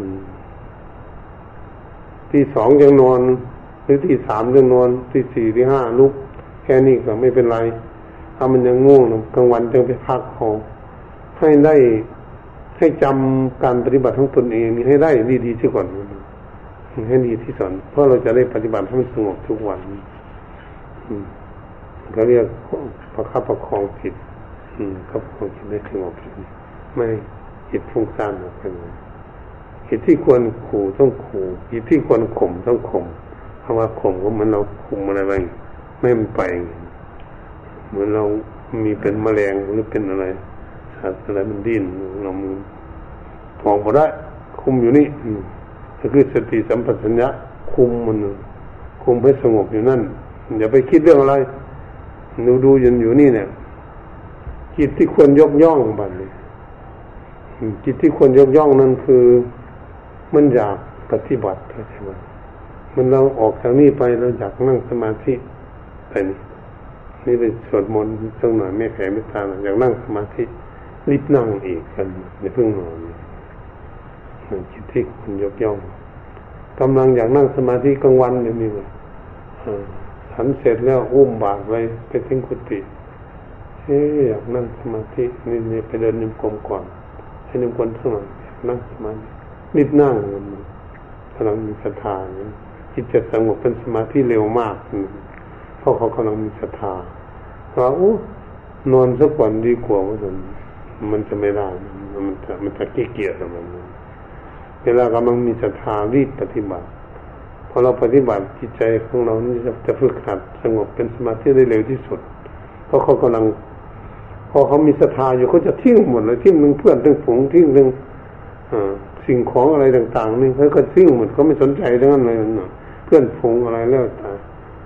ๆที่สองยังนอนหรือที่สามยังนอนที่สี่ที่ห้าลุกแค่นี้ก็ไม่เป็นไรถ้ามันยังง่วงกลางวันจึงไปพักเอาให้ได้ให้จำการปฏิบัติของตนเองให้ได้ดีๆที่ก่อนให้ดีที่สอนเพราะเราจะได้ปฏิบัติให้มันสงบทุกวันเขาเรียกประคับประคองจิตประคับประคองจิตได้สงบไม่จิตฟุ้งซ่านออกไปจิตที่ควรขู่ต้องขู่จิตที่ควรข่มต้องข่มเพราะว่าข่มก็เหมือนเราคุมอะไรไว้ไม่มันไปเหมือนเรามีเป็นแมลงหรือเป็นอะไรสัตว์อะไรมันดิ้นเราฟองก็ได้คุมอยู่นี่ก็คือสติสัมปชัญญะคุมมันคุมให้สงบอยู่นั่นอย่าไปคิดเรื่องอะไรดูดูยันอยู่นี่เนี่ยจิตที่ควรยกย่องบัดนี้จิตที่ควรยกย่องนั่นคือมันอยากปฏิบัติใช่ไหมมันเราออกทางนี้ไปเราอยากนั่งสมาธิไปนี่นี่เป็นสวดมนต์สักหน่อยไม่แข็งไม่ตาอยากนั่งสมาธิรีบนั่งอีกกันอย่าเพิ่งนอนจิตที่ควรยกย่องกำลังอยากนั่งสมาธิกลางวันอย่างนี้เลยฉันเสร็จแล้วอุ้มบาตรไปไปทิ้งกุฏิเอ๊ะอยากนั่งสมาธินี่นี่ไปเดินนิมกลมก่อนให้นิมกลมสมัยอยากนั่งสมาธินิดนั่งกำลังมีศรัทธาจิตจะสงบเป็นสมาธิเร็วมากเพราะเขากำลังมีศรัทธาว่าโอ้นอนสักวันดีกว่ามันมันจะไม่ได้มันจะมันจะขี้เกียจอะไรแบบนั้นเวลากำลังมีศรัทธารีบปฏิบัติพอเราปฏิบัติจิตใจของเรานี่จะจะฝึกหัดสงบเป็นสมาธิได้เร็วที่สุดเพราะเขากำลังพอเขามีศรัทธาอยู่เขาจะทิ้งหมดเลยทิ้งหนึ่งเพื่อนทิ้งฝูงทิ้งหนึ่งสิ่งของอะไรต่างๆนี่เขาก็ทิ้งหมดเขาไม่สนใจเรื่องนั้นเลยเพื่อนฝูงอะไรแล้วแต่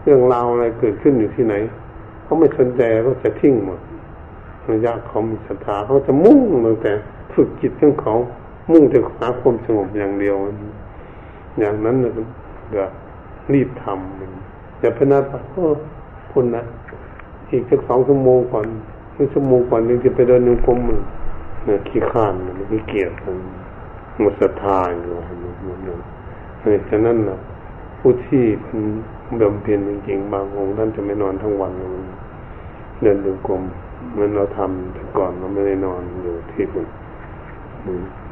เรื่องราวอะไรเกิดขึ้นอยู่ที่ไหนเขาไม่สนใจเขาจะทิ้งหมดระยะเขามีศรัทธาเขาจะมุ่งตั้งแต่ฝึกจิตของเขามุ่งแต่หาความสงบอย่างเดียวอย่างนั้นนะก็รีบทำอย่าพนันว่าคุณนะอีกสักสองชั่วโมงก่อนหรือชั่วโมงก่อนนึงจะไปเดินนิมกลมมันเนี่ยขี้ข้านมันขี้เกียจมันหมดศรัทธาอยู่มันเพราะฉะนั้นน่ะผู้ที่เป็นบำเพ็ญจริงๆบางองค์ท่านจะไม่นอนทั้งวันเดินนิมกลมเหมือนเราทำแต่ก่อนเราไม่ได้นอนอยู่ที่มัน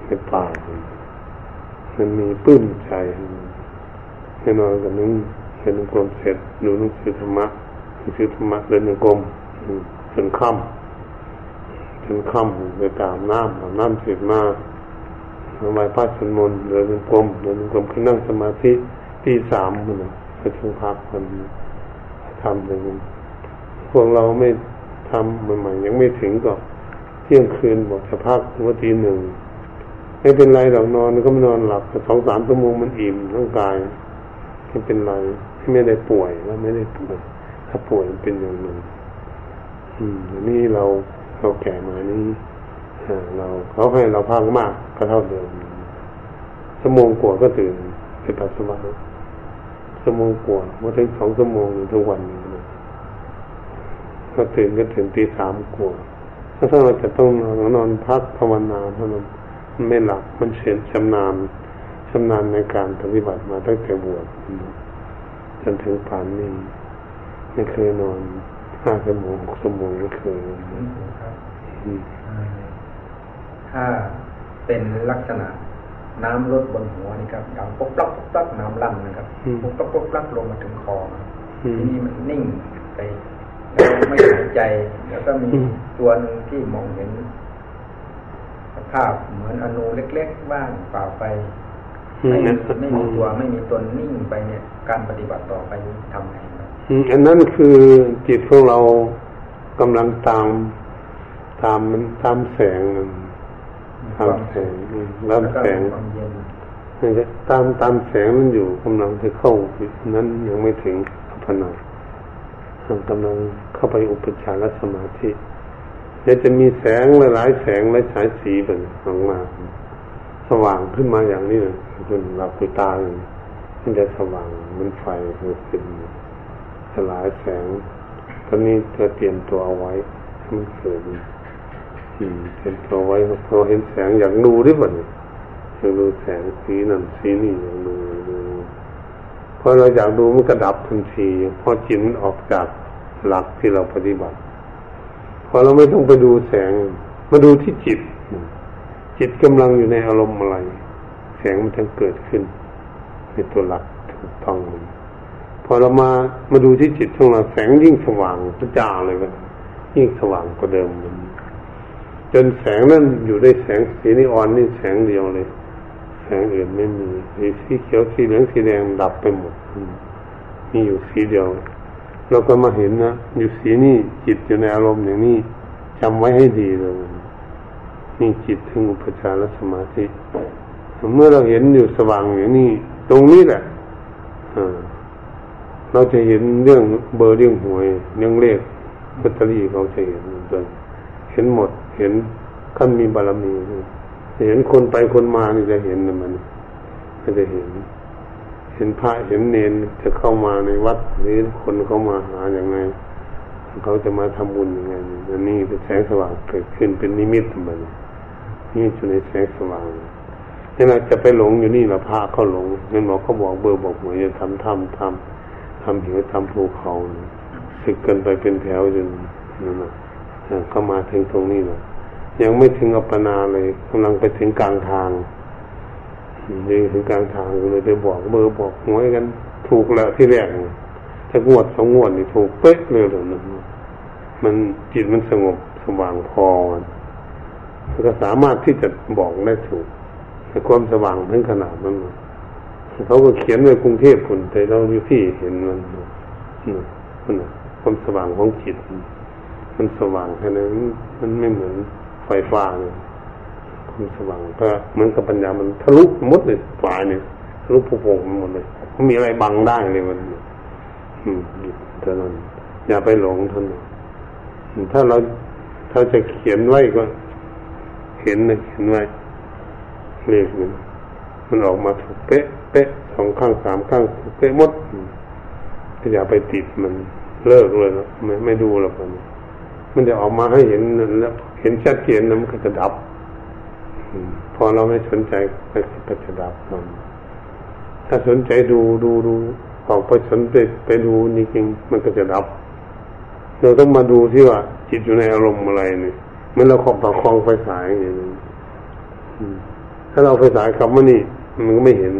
ในป่ามันมีปลื้มใจแน่นอนกับนึงเดินนิมกลมเสร็จดูหนังสือธรรมะหนังสือธรรมะเดินนิมกลมจนค่ำจนค่ำไปตามน้ำตามน้ำเสร็จมาทำไมพระสวดมนต์เดินนิมกลมเดินนิมกลมขึ้นนั่งสมาธิตีสามคนน่ะไปถึงพักมันทำอย่างนี้พวกเราไม่ทำใหม่ๆยังไม่ถึงก็เที่ยงคืนบอกจะพักวันที่หนึ่ง ไม่เป็นไรหรอกนอนก็ไม่นอนหลับแต่สองสามชั่วโมงมันอิ่มร่างกายไม่เป็นไรไม่ได้ป่วยแล้วไม่ได้ป่วยถ้าป่วยเป็นอย่างหนึ่งอืมนี่เราเราแก่มานี่เราเขาให้เราพักมากก็เท่าเดิมชั่วโมงกว่าก็ตื่นไปปัสสาวะชั่วโมงกว่าเมื่อถึงสองชั่วโมงทุกวันก็ตื่นก็ถึงตีสามกว่าถ้าเราจะต้องนอนนอนพักภาวนาเพราะมันไม่หลับมันเฉยชำนาญชำนาญในการปฏิบัติมาตั้งแต่บวชจนถึงป่านนี้ไม่เคยนอนห้าชั่วโมงหกชั่วโมงไม่เคยถ้าเป็นลักษณะน้ำลดบนหัวนี่ครับดังปุ๊บปั๊บปุ๊บปั๊บน้ำลั่นนะครับปุ๊บปั๊บปุ๊บปั๊บลงมาถึงคอที่นี่มันนิ่งไปไม่หายใจแล้วก็มีตัวนึงที่มองเห็นสภาพเหมือนอนูเล็กๆบ้างเปล่าไปไม่ไม่มีตัวไม่มีตนนิ่งไปเนี่ยการปฏิบัติต่อไปนี้ทำไงครับอันนั้นคือจิตของเรากำลังตามตามมันตามแสงตามแสงรับแสงตามตามแสงมันอยู่กำลังจะเข้านั้นยังไม่ถึงอัปปนากำลังเข้าไปอุปจารสมาธิแล้วจะมีแสงหลายแสงหลายสายสีเปิดออกมาสว่างขึ้นมาอย่างนี้เลยคุณหลับตาเลยมันจะสว่างมันไฟมันเป็นหลายแสงตอนนี้เธอเตรียมตัวเอาไว้ให้มันเกิดอืมเตรียมตัวไว้พอเห็นแสงอยากดูด้วยป่ะเนี่ยอยากดูแสงสีนั้นสีนี้อยากดูพอเราอยากดูมันกระดับทันทีพอจิตมันออกจากหลักที่เราปฏิบัติพอเราไม่ต้องไปดูแสงมาดูที่จิตจิตกำลังอยู่ในอารมณ์อะไรแสงมันจะเกิดขึ้นในตัวหลักถูกต้องพอเรามามาดูที่จิตของเราแสงยิ่งสว่างกระจ่างเลยมันยิ่งสว่างกว่าเดิมจนแสงนั้นอยู่ได้แสงสีนี้อ่อนนี่แสงเดียวเลยแสงอื่นไม่มีสีเขียวสีเหลืองสีแดงดับไปหมดมีอยู่สีเดียวเราก็มาเห็นนะอยู่สีนี้จิตอยู่ในอารมณ์อย่างนี้จำไว้ให้ดีเลยนี่จิตถึงอุปจารสมาธิเมื่อเราเห็นอยู่สว่างอย่างนี้ตรงนี้แหละเราจะเห็นเรื่องเบอร์เรื่องหวยเรื่องเลขลอตเตอรี่เราจะเห็นเลยเห็นหมดเห็นขั้นมีบารมีเห็นคนไปคนมานี่จะเห็นนะมันมันจะเห็นเห็นพระเห็นเนรจะเข้ามาในวัดหรือคนเข้ามาหาอย่างไรเขาจะมาทำบุญอย่างไรอันนี้เป็นแสงสว่างเกิดขึ้นเป็นนิมิตมันนี่อยู่ในแสงสว่างนี่เราจะไปหลงอยู่นี่เราพาเขาหลงนั่นบอกเขาบอกเบอร์บอกหวยจะทำทำทำทำหิวทำภูเขาสึกกันไปเป็นแถวจนนั่นแหละเข้ามาถึงตรงนี้เลยยังไม่ถึงอัปปนาเลยกำลังไปถึงกลางทางเลยถึงกลางทางเลยไปบอกเบอร์บอกหวยกันถูกแล้วที่แรกถ้างวดสองงวดนี่ถูกเป๊ะเลยเดี๋ยวนั้นมันจิตมันสงบสว่างพอมันก็สามารถที่จะบอกได้ถูกในความสว่างถึงขนาดนั้นเขาก็เขียนไว้กรุงเทพคนแต่เราอยู่ที่เห็นมันมันความสว่างของจิตมันสว่างแค่นั้นมันไม่เหมือนไฟฟ้าเนี่ยความสว่างก็เหมือนกับปัญญามันทะลุหมดเลยฝาเนี่ยทะลุผุผงหมดเลยไม่มีอะไรบังได้เลยมันอืมเท่านั้นอย่าไปหลงเท่านั้นถ้าเราถ้าจะเขียนไว้ก็เห็นนะเขียนไว้เลขมันมันออกมาถูกเป๊ะเป๊ะสองข้างสามข้างถูกเป๊ะหมดอย่าไปติดมันเลิกเลยนะไม่ไม่ดูแล้วมันมันจะออกมาให้เห็นแล้วเห็นชัดเจนแล้วมันก็จะดับพอเราไม่สนใจก็จะดับมันถ้าสนใจดูดูดูออกไปสนใจไปดูนี่จริงมันก็จะดับเราต้องมาดูที่ว่าจิตอยู่ในอารมณ์อะไรเนี่ยเมื่อเราครอบประคองไฟฉายอย่างนี้ถ้าเราไฟฉายกลับมานี่มันก็ไม่เห็น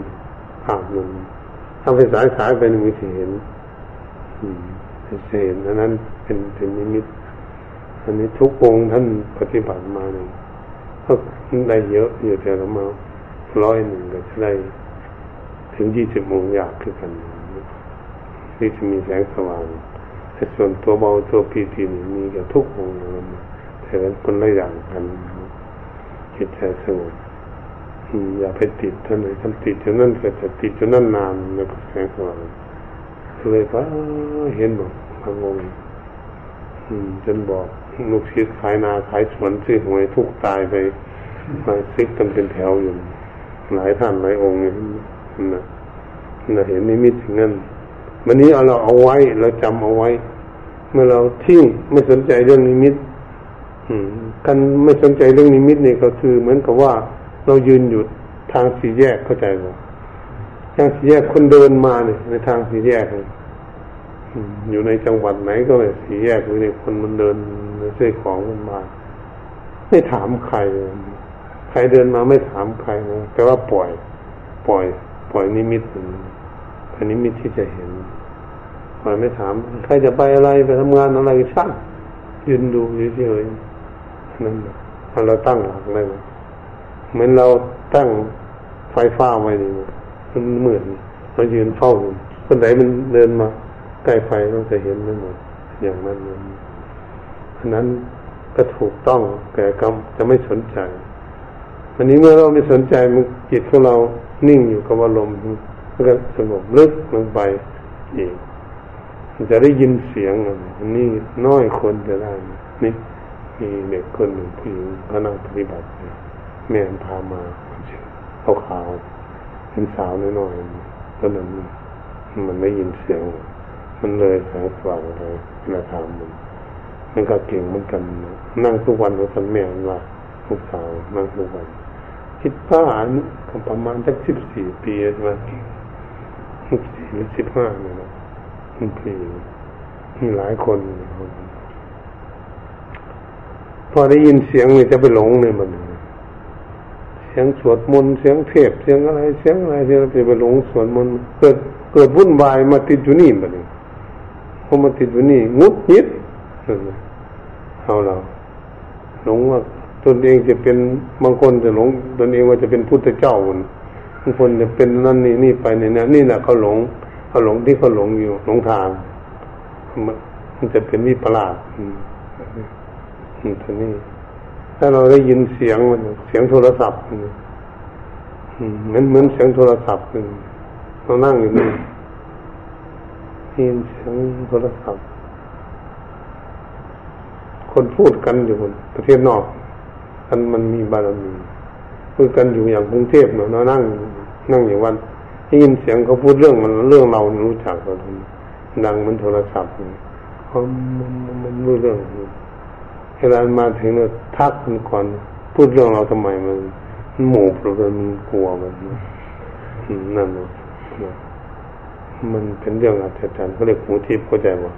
ภาพมันถ้าไฟฉายฉายไปมันไม่เห็นเห็นอันนั้นเป็นเป็นนิมิตอันนี้ทุกองค์ท่านปฏิบัติมาเนี่ยก็ได้เยอะอยู่แต่ละมาร้อยหนึ่งก็จะได้ถึงยี่สิบองค์ยากขึ้นกันที่จะมีแสงสว่างแต่ส่วนตัวเบาตัวปีตินี่มีกับทุกองค์แต่ละคนละอย่างกันจิตใจสงบ อย่าไปติดท่านเลยท่านติดจนนั่นเกิดจะติดจนนั่นนานแล้วก็แสงสว่างเลยก็เห็นบอกทางงงจนบอกลูกศิษย์ขายนาขายสวนซื้อหวยทุกตายไปมาซิกกันเป็นแถวอยู่หลายท่านหลายองค์เนี่ยนะนะเห็นนิมิตอย่างนั้นวันนี้เราเอาไว้เราจำเอาไว้เมื่อเราทิ้งไม่สนใจเรื่องนิมิตการไม่สนใจเรื่องนิมิตเนี่ยก็คือเหมือนกับว่าเรายืนอยู่ทางสี่แยกเข้าใจไหมทางสี่แยกคนเดินมาเนี่ยในทางสี่แยกอยู่ในจังหวัดไหนก็เลยสี่แยกอยู่ในคนมันเดินเส้นของมันมาไม่ถามใครใครเดินมาไม่ถามใครนะแต่ว่าปล่อยปล่อยปล่อยนิมิตอันนิมิตที่จะเห็นปล่อยไม่ถามใครจะไปอะไรไปทำงานอะไรก็ช่างยืนดูเฉยๆนั่นพอเราตั้งหลักได้เหมือนเราตั้งไฟฟ้าไว้นี่มันเหมือนเรายืนเฝ้าอยู่คนไหนมันเดินมาใกล้ไฟเราจะเห็นได้หมดอย่างนั้นอันนั้นก็ถูกต้องแต่ก็จะไม่สนใจอันนี้เมื่อเราไม่สนใจมันจิตของเรานิ่งอยู่กับอารมณ์มันก็สงบลึกลงไปอีกจะได้ยินเสียงอันนี้น้อยคนจะได้นี่มีเด็กคนหนึ่งผู้หญิงเขานั่งปฏิบัติแม่พามาเขาขาวเป็นสาวน้อยๆตอนนั้นมันได้ยินเสียงมันเลยสายสว่างเลยมาถามมันมันก็เก่งเหมือนกันนั่งทุกวันกับแม่ว่าลูกสาวนั่งทุกวันคิดว่าประมาณสักสิบสี่ปีใช่ไหมสิบสี่หรือสิบห้าเนี่ยนะมันผีมีหลายคนพอได้ยินเสียงเลยจะไปหลงเลยมันเสียงสวดมนต์เสียงเทพเสียงอะไรเสียงอะไรที่เราไปหลงสวดมนต์เกิดเกิดวุ่นวายมาติดอยู่นี่แบบนี้พอมาติดอยู่นี่งุดยิดเอาเราหลงว่าตนเองจะเป็นบางคนจะหลงตนเองว่าจะเป็นพุทธเจ้าคนบางคนจะเป็นนั่นนี่นี่ไปนี่นะนี่นะเขาหลงเขาหลงที่เขาหลงอยู่หลงทางมันจะเป็นวิปลาสทีนี้ถ้าเราได้ยินเสียงมันเสียงโทรศัพท์เหมือนเหมือนเสียงโทรศัพท์เรานั่งอยู่นี่ยินเสียงโทรศัพท์คนพูดกันอยู่คนประเทศนอกอันมันมีบารมีพูดกันอยู่อย่างกรุงเทพเนาะเรานั่งนั่งอยู่วันได้ยินเสียงเขาพูดเรื่องมันเรื่องเรารู้จักเราทุนดังมันโทรศัพท์เขามันมันรู้เรื่องเวลามาถึงเราทักมันก่อนพูดเรื่องเราทำไมมันหมู่เราเป็นมันกลัวมันนั่นเนาะมันเป็นเรื่องอัศจรรย์เขาเรียกหูทิพย์เข้าใจป่ะ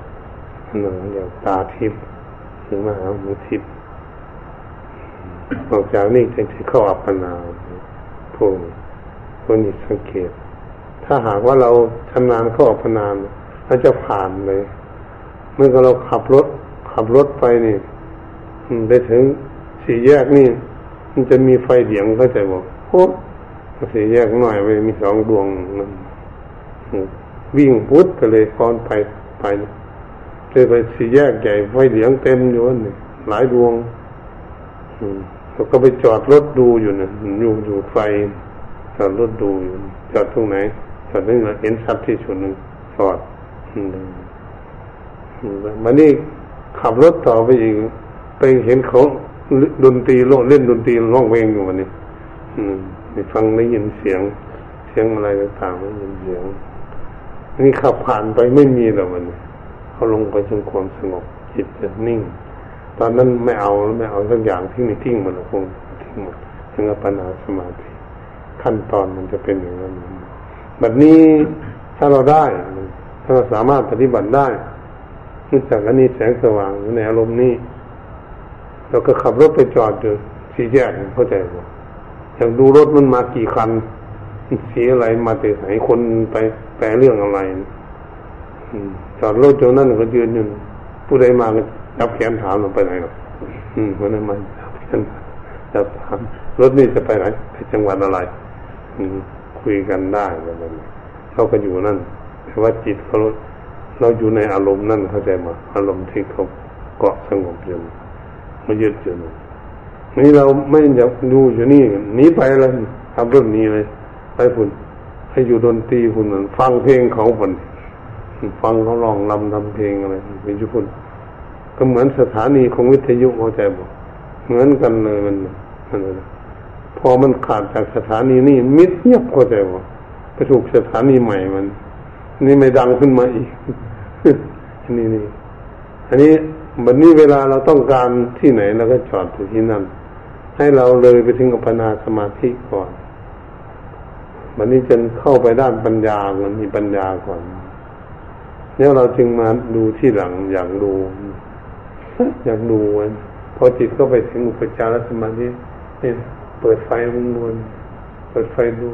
นั่นเรียกตาทิพย์หรือมหาหูทิพย์ออกจากนี่จึงจะเข้าอัปปนาพวกพวกนี้สังเกตถ้าหากว่าเราชำนาญเข้าอัปปนาเราจะผ่านเลยเมื่อเราขับรถขับรถไปนี่ไปถึงสี่แยกนี่มันจะมีไฟเดี่ยงเข้าใจป่ะโอ้สี่แยกหน่อยไปมีสองดวงนั่นวิ่งพุทธก็เลยคอนไปไปเลยไปสี่แยกใหญ่ไฟเหลืองเต็มอยู่นี่หลายดวงแล้วก็ไปจอดรถดูอยู่นะอยู่อยู่ไฟจอดรถดูอยู่จอดตรงไหนจอดตรงไหนเห็นชัดที่สุดหนึ่งจอดมานี่ขับรถต่อไปอีกไปเห็นเขาดนตรีเล่นดนตรีร้องเพลงอยู่วันนี้ฟังได้ยินเสียงเสียงอะไรต่างๆได้ยินเสียงนี่ขับผ่านไปไม่มีแล้วมันเขาลงไปจนความสงบจิตจะนิ่งตอนนั้นไม่เอาแล้วไม่เอาสักอย่างที่มีทิ้งมันคงทิ้งหมดถึงอัปปนาสมาธิขั้นตอนมันจะเป็นอย่างนั้นแบบนี้ถ้าเราได้ถ้าเราสามารถปฏิบัติได้รู้จักอันนี้แสงสว่างในอารมณ์นี้เราก็ขับรถไปจอดอยู่สี่แยกเข้าใจป่ะอย่างดูรถมันมากี่คันสีอะไรมาแต่ไหนคนไปแปลเรื่องอะไรจอดรถจนนั่นก็ยืนอยู่ผู้ใดมาก็จับแขนถามเราไปไหนหรอกคนนั้นมาจับแขนจับถามรถนี่จะไปไหนไปจังหวัดอะไรคุยกันได้แบบนี้เขาก็อยู่นั่นแต่ว่าจิตเขาเราอยู่ในอารมณ์นั่นเข้าใจมาอารมณ์ที่เขาเกาะสงบอยู่ไม่ยึดอยู่นี่เราไม่อยากดูอยู่นี่หนีไปเลย ทำเรื่องนี้เลยไปฝุ่นให้อยู่ดนตรีฝุ่นฟังเพลงเขาฝุ่นฟังเขาร้องรำทำเพลงอะไรวิทยุฝุ่นก็เหมือนสถานีของวิทยุเข้าใจบ่เหมือนกันเลยมันพอมันขาดจากสถานีนี่มิดเงียบเข้าใจบ่ไปถูกสถานีใหม่มันนี่ไม่ดังขึ้นมาอีกอันนี้นี่อันนี้วันนี้เวลาเราต้องการที่ไหนเราก็จอดอยู่ที่นั่นให้เราเลยไปถึงอัปปนาสมาธิก่อนวันนี้จนเข้าไปด้านปัญญามันมีปัญญาก่อนแล้วเราจึงมาดูที่หลังอยากดูอยากดูมันพอจิตก็ไปถึงอุปจารสมาธิเนี่ยเปิดไฟมันมวนเปิดไฟดู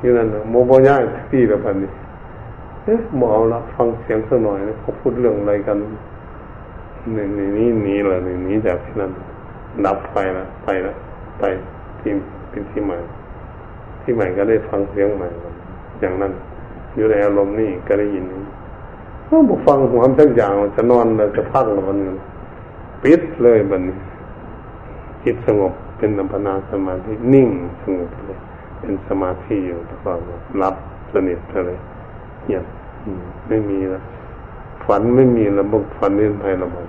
นี่นั่นนะโมโบย่ายที่ละพันนี่เอ๊ะหมอเอาละฟังเสียงสักหน่อยนะเขาพูดเรื่องอะไรกันนี่นี่นี่นี่แหละนี่นี่จากที่นั่นดับไฟละไปละไปที่เป็นที่ใหม่ที่ใหม่ก็ได้ฟังเสียงใหม่อย่างนั้นอยู่ในอารมณ์นี่ก็ได้ยินก็บุฟังหัวมันสักอย่างจะนอนเลยจะพักแล้วมันปิดเลยมันจิตสงบเป็นอัปปนาสมาธินิ่งสงบเลยเป็นสมาธิอยู่ตลอดรับสนิทเลยเงียบไม่มีละฝันไม่มีละบกฝันเล่นไพ่ละบก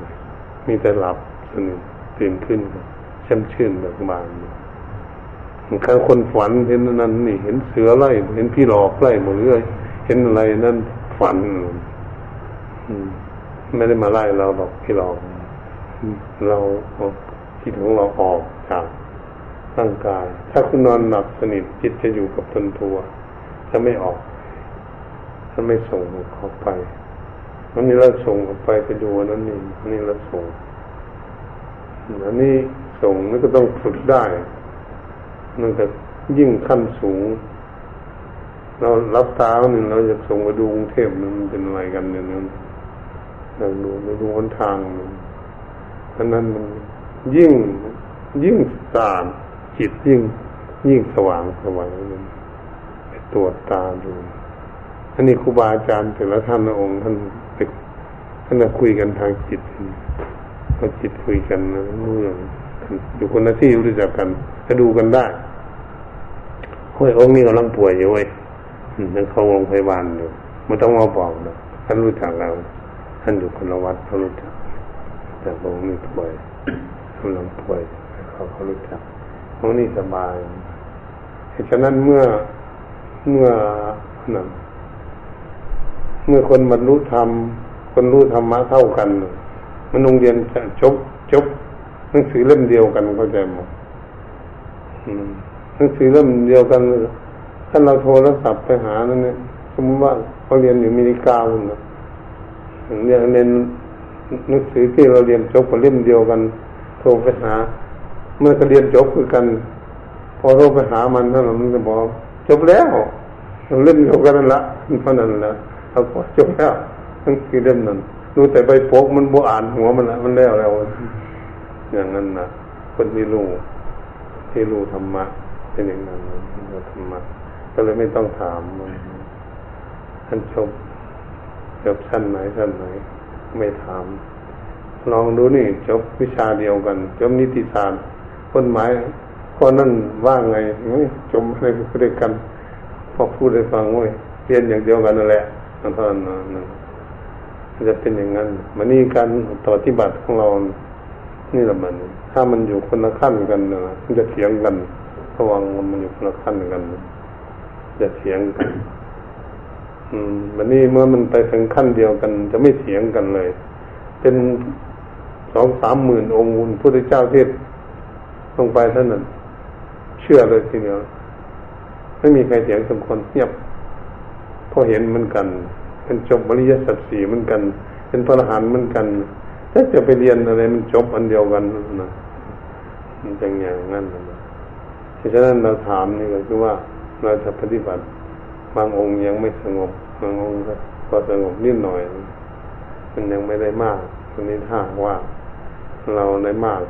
มีแต่หลับสนิทตื่นขึ้นช่ำชื่นแบบบานข้างคนฝันเห็นนั้นนี่เห็นเสือไล่เห็นพี่หลอกไล่หมดเลยเห็นอะไรนั่นฝันไม่ได้มาไล่เราหรอกพี่หลอกเราเอาจิตของเราออกจากร่างกายถ้าคุณนอนหลับสนิทจิตจะอยู่กับตนตัวจะไม่ออกถ้าไม่ส่งเข้าไปอันนี้เราส่งเข้าไปไปดูนั่นนี่อันนี้เราส่งอันนี้ส่งนี่ก็ต้องฝึกได้นั่นก็ยิ่งขั้นสูงเรารับตาหนึ่งเราจะส่งไปดูกรุงเทพมันเป็นอะไรกันเนี่ยนั่นเราดูไปดูหนทางอันนั้นมันยิ่งยิ่งสานจิตยิ่งยิ่งสว่างสว่างมันไปตรวจตาดูอันนี้ครูบาอาจารย์แต่ละท่านละองค์ท่านท่านคุยกันทางจิตพอจิตคุยกันนะเรื่องอยู่คนละที่รู้จักกันจะดูกันได้เฮ้ยองค์นี้กำลังป่วยอยู่เว้ยยังเข้าโรงพยาบาลอยู่ไม่ต้องมาบอกนะท่านรู้จักเราท่านอยู่คนละวัดเขารู้จักแต่องค์นี้ป่วยกำลังป่วยเขาเขารู้จักองค์นี้สบายฉะนั้นเมื่อเมื่อนั้นเมื่อคนบรรลุธรรมคนรู้ธรรมะเท่ากันมันโรงเรียนจบจบหนังสือเล่มเดียวกันเข้าใจมั้ยหนังสือเล่มเดียวกันถ้าเราโทรศัพท์ไปหานั่นเนี่ยสมมติว่าเขาเรียนอยู่อเมริกาคนน่ะเรียนเรียนหนังสือที่เราเรียนจบกับเล่มเดียวกันโทรไปหาเมื่อเรียนจบคือกันพอโทรไปหามันนั่นมันจะบอกจบแล้วเล่มเดียวกันนั่นละเพราะนั่นละเอาพอจบแล้วหนังสือเล่มนั้นรู้แต่ใบโปกมันบ่อ่านหัวมันละมันแล้วแล้วอย่างนั้นนะคนที่รู้ที่รู้ธรรมะเป็นอย่างนั้นรู้ธรรมะก็เลยไม่ต้องถามท่านจบจบชั้นไหนชั้นไหนไม่ถามลองดูนี่จบวิชาเดียวกันจบนิติศาสตร์กฎหมายข้อนั่นว่าไงจบอะไรก็ได้กันพอพูดได้ฟังโอ้ยเรียนอย่างเดียวกันนั่นแหละนั่นเท่านั้นจะเป็นอย่างนั้นมันนี่การต่อปฏิบัติของเรานี่แหละมันถ้ามันอยู่คนละขั้นกันนะมันจะเถียงกันระวังมันอยู่คนละขั้นกันจะเถียงกันอืมมันนี่เมื่อมันไปถึงขั้นเดียวกันจะไม่เถียงกันเลยเป็นสองสามหมื่นองค์พระพุทธเจ้าเทศลงไปเท่านั้นเชื่อเลยทีเดียวไม่มีใครเถียงสมควรเงียบพอเห็นเหมือนกันเป็นจบอริยสัจสี่เหมือนกันเป็นพระอรหันต์เหมือนกันถ้าจะไปเรียนอะไรมันจบอันเดียวกันนะมันเป็นอย่างนั้นนะฉะนั้นเราถามนี่ก็คือว่าเราจะปฏิบัติบางองค์ยังไม่สงบบางองค์ก็สงบนิดหน่อยมันยังไม่ได้มากตรงนี้ถ้าว่าเราได้มาก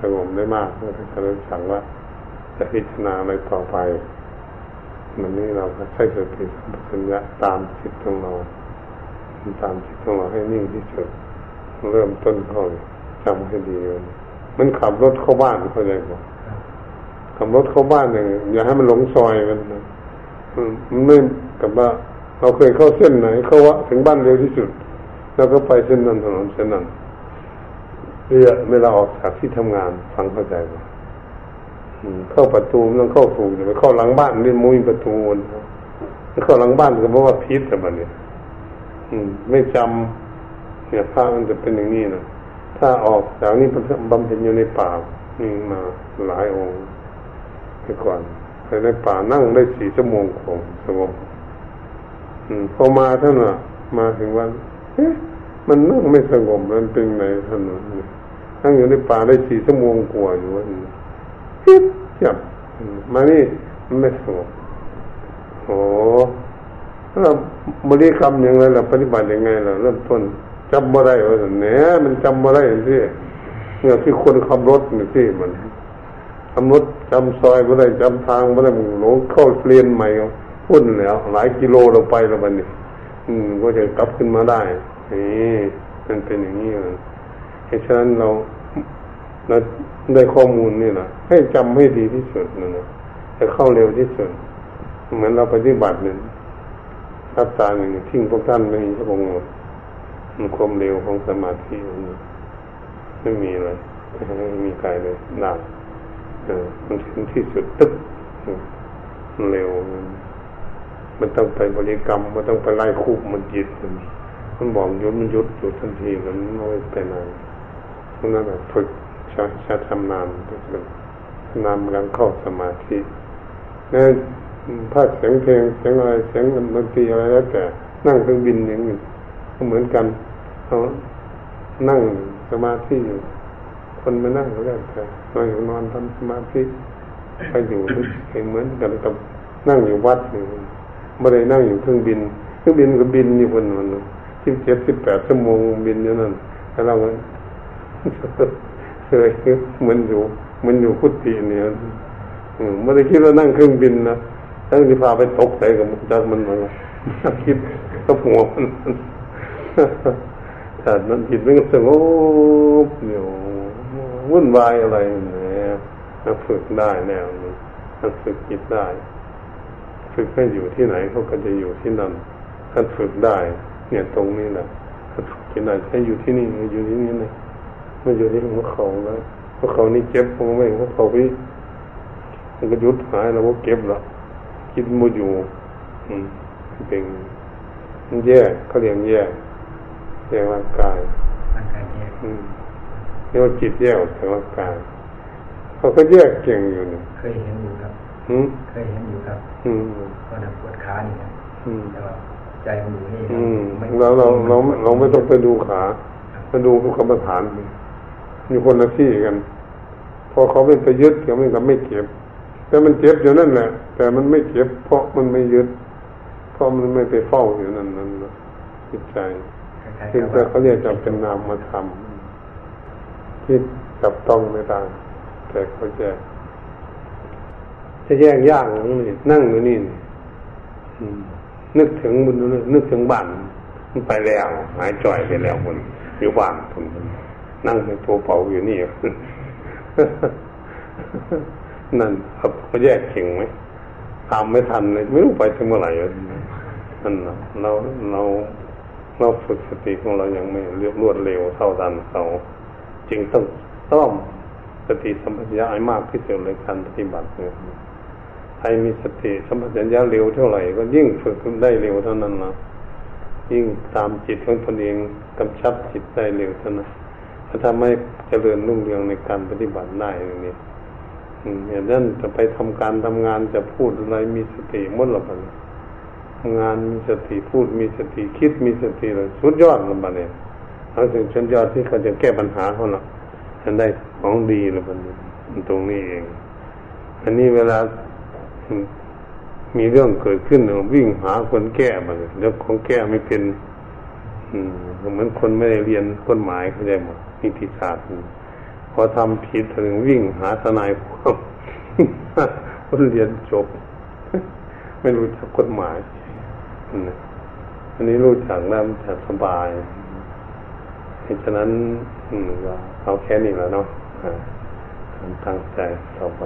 สงบได้มากก็จะรู้จักว่าจะพิจารณาอะไรต่อไปมันนี่เราก็ใช้สติสัมปชัญญะตามจิตของเราตามจิตของเราให้นิ่งที่สุดเริ่มต้นค่อยจำให้ดีมันขับรถเข้าบ้านเข้าใจป่ะ ขับรถเข้าบ้านเนี่ยอย่าให้มันหลงซอยมันมันไม่แต่ว่าเราเคยเข้าเส้นไหนเข้าวะถึงบ้านเร็วที่สุดแล้วก็ไปเส้นนั้นถนนเส้นนั้นเรื่อยเวลาออกจากที่ทำงานฟังเข้าใจไหมเข้าประตูมันต้องเข้าถูกไปเข้าหลังบ้านนี่มุ้ยประตูมันเข้าหลังบ้านก็เพราะว่าพิษแต่มันเนี่ยไม่จำเนี่ยภาพมันจะเป็นอย่างนี้นะถ้าออกจากนี้บำเพ็ญอยู่ในป่านี่มาหลายองค์ไปก่อนไปในป่านั่งได้สี่ชั่วโมงกว่าสงบพอมาท่านอ่ะมาถึงวันเอ๊ะมันนั่งไม่สงบมันเป็นไงท่านนั่งอยู่ในป่าได้สี่ชั่วโมงกว่าอยู่วันพิษจับมานี่มันไม่สงบโอ้เราบริกรรมยังไงเราปฏิบัติยังไงเราเริ่มต้นจำมาได้ว่าเนี่ยมันจำมาได้ที่เนี่ยที่คนขับรถนี่ที่มันขับรถจำซอยมาได้จำทางมาได้หลงเข้าเลนใหม่พุ่นแล้วหลายกิโลเราไปแล้วมันนี่ก็จะกลับขึ้นมาได้นี่มันเป็นอย่างนี้เลยเพราะฉะนั้นเราเราได้ข้อมูลนี่นะให้จำให้ดีที่สุดนะนะให้เข้าเร็วที่สุดเหมือนเราปฏิบัติเนี่ยรับตาอย่างนี้ทิ้งพวกท่านไม่มีพระองค์มันความเร็วของสมาธิไม่มีเลยไม่มีกายเลยหนักมันถึงที่สุดตึ๊บเร็วมันต้องไปบริกรรมมันต้องไปไล่คูบมันจิตมันบอกยุดมันยุดอยู่ทันทีมันไม่ไปนานเพราะนั้นฝึกใช้ใช้ทำนานนานการเข้าสมาธิเนี่ยภาคเสียงเพลงเสียงอะไรเสียงดนตรีอะไรแล้วแต่นั่งเครื่องบินอย่างนี้ก็เหมือนกันเขานั่งสมาธิอยู่คนมานั่งแล้วแต่นอนอยู่นอนทำสมาธิไปอยู่เหมือนกันกับนั่งอยู่วัดไม่ได้นั่งอยู่เครื่องบินเครื่องบินก็บินอยู่คนมันสิบเจ็ดสิบแปดชั่วโมงบินอย่างนั้นแต่เราเคยเหมือนอยู่เหมือนอยู่พุทธีเนี่ยไม่ได้คิดว่านั่งเครื่องบินนะทั้งที่พาไปตกใจกับมันจากมันมาคิดก็หัวมันถ้านั้นคิดมันก็สงบเดี๋ยววุ่นวายอะไรเนี่ยนักฝึกได้แนวนี้นักฝึกคิดได้ฝึกให้อยู่ที่ไหนเขาก็จะอยู่ที่นั่นถ้าฝึกได้เนี่ยตรงนี้แหละถ้าฝึกที่ไหนให้อยู่ที่นี่อยู่ที่นี่นะไม่อยู่ที่หัวเขาแล้วหัวเขานี่เจ็บผมไม่หัวเขาพี่มันก็ยุดหายแล้วก็เก็บแล้วคิดมาอยู่เป็นแยกเขาเรียกแยกแยกร่างกายร่างกายแยกเรียกว่าจิตแยกแต่ร่างกายเขาก็แยกเก่งอยู่เนี่ยเคยเห็นอยู่ครับเคยเห็นอยู่ครับก็ดับปวดขานี่นะแต่ว่าใจมันอยู่นี่เราเราเราเราไม่ต้องไปดูขาไปดูผู้กรรมฐานมีคนละที่กันพอเขาไม่ไปยึดเขาไม่ก็ไม่เก็บแต่มันเจ็บอยู่นั่นแหละแต่มันไม่เจ็บเพราะมันไม่ยึดเพราะมันไม่ไปเฝ้าอยู่นั่นนั่นนะจิตใจจิตใจเขาเรียกจับเป็นนามธรรมที่จับต้องไม่ได้แต่เขาแยกจะแยกยากอย่างนี้นั่งอยู่นี่นึกถึงบุญนึกถึงบ้านมันไปแล้วหายจ่อยไปแล้วคนอยู่บ้านคนนั่งในตัวเป่าอยู่นี่นั่นครับเขาแยกเข่งไหมตามไม่ทันเลยไม่รู้ไปถึงเมื่อไหร่นั่นเราเราเราฝึกสติของเรายังไม่เรียบรวดเร็วเท่าทันเขาจึงต้องต้องสติสัมปชัญญะให้มากที่สุดเลยการปฏิบัติเนี่ยใครมีสติสัมปชัญญะเร็วเท่าไหร่ก็ยิ่งฝึกได้เร็วเท่านั้นนะยิ่งตามจิตของตนเองกำชับจิตได้เร็วเท่านั้นจะทำให้เจริญรุ่งเรืองในการปฏิบัติได้อย่างนี้อย่างนั้นจะไปทำการทำงานจะพูดอะไรมีสติหมดละบัดทำงานมีสติพูดมีสติคิดมีสติเลยสุดยอดละบัดเนี่ยเอาถึงชั้นยอดที่เขาจะแก้ปัญหาเขาละฉันได้ของดีละบัดเนี่ยตรงนี้เองอันนี้เวลามีเรื่องเกิดขึ้นเราวิ่งหาคนแก้มาเลยแล้วของแก้ไม่เป็นเหมือนคนไม่ได้เรียนกฎหมายเขาได้หมดนิติศาสตร์พอทำผิดถึงวิ่งหาทนายความคนเรียนจบไม่รู้จักกฎหมายอันนี้รู้จักแล้วมันจะสบายเพราะฉะนั้นเอาแค่นี้แล้วเนาะตั้งใจต่อไป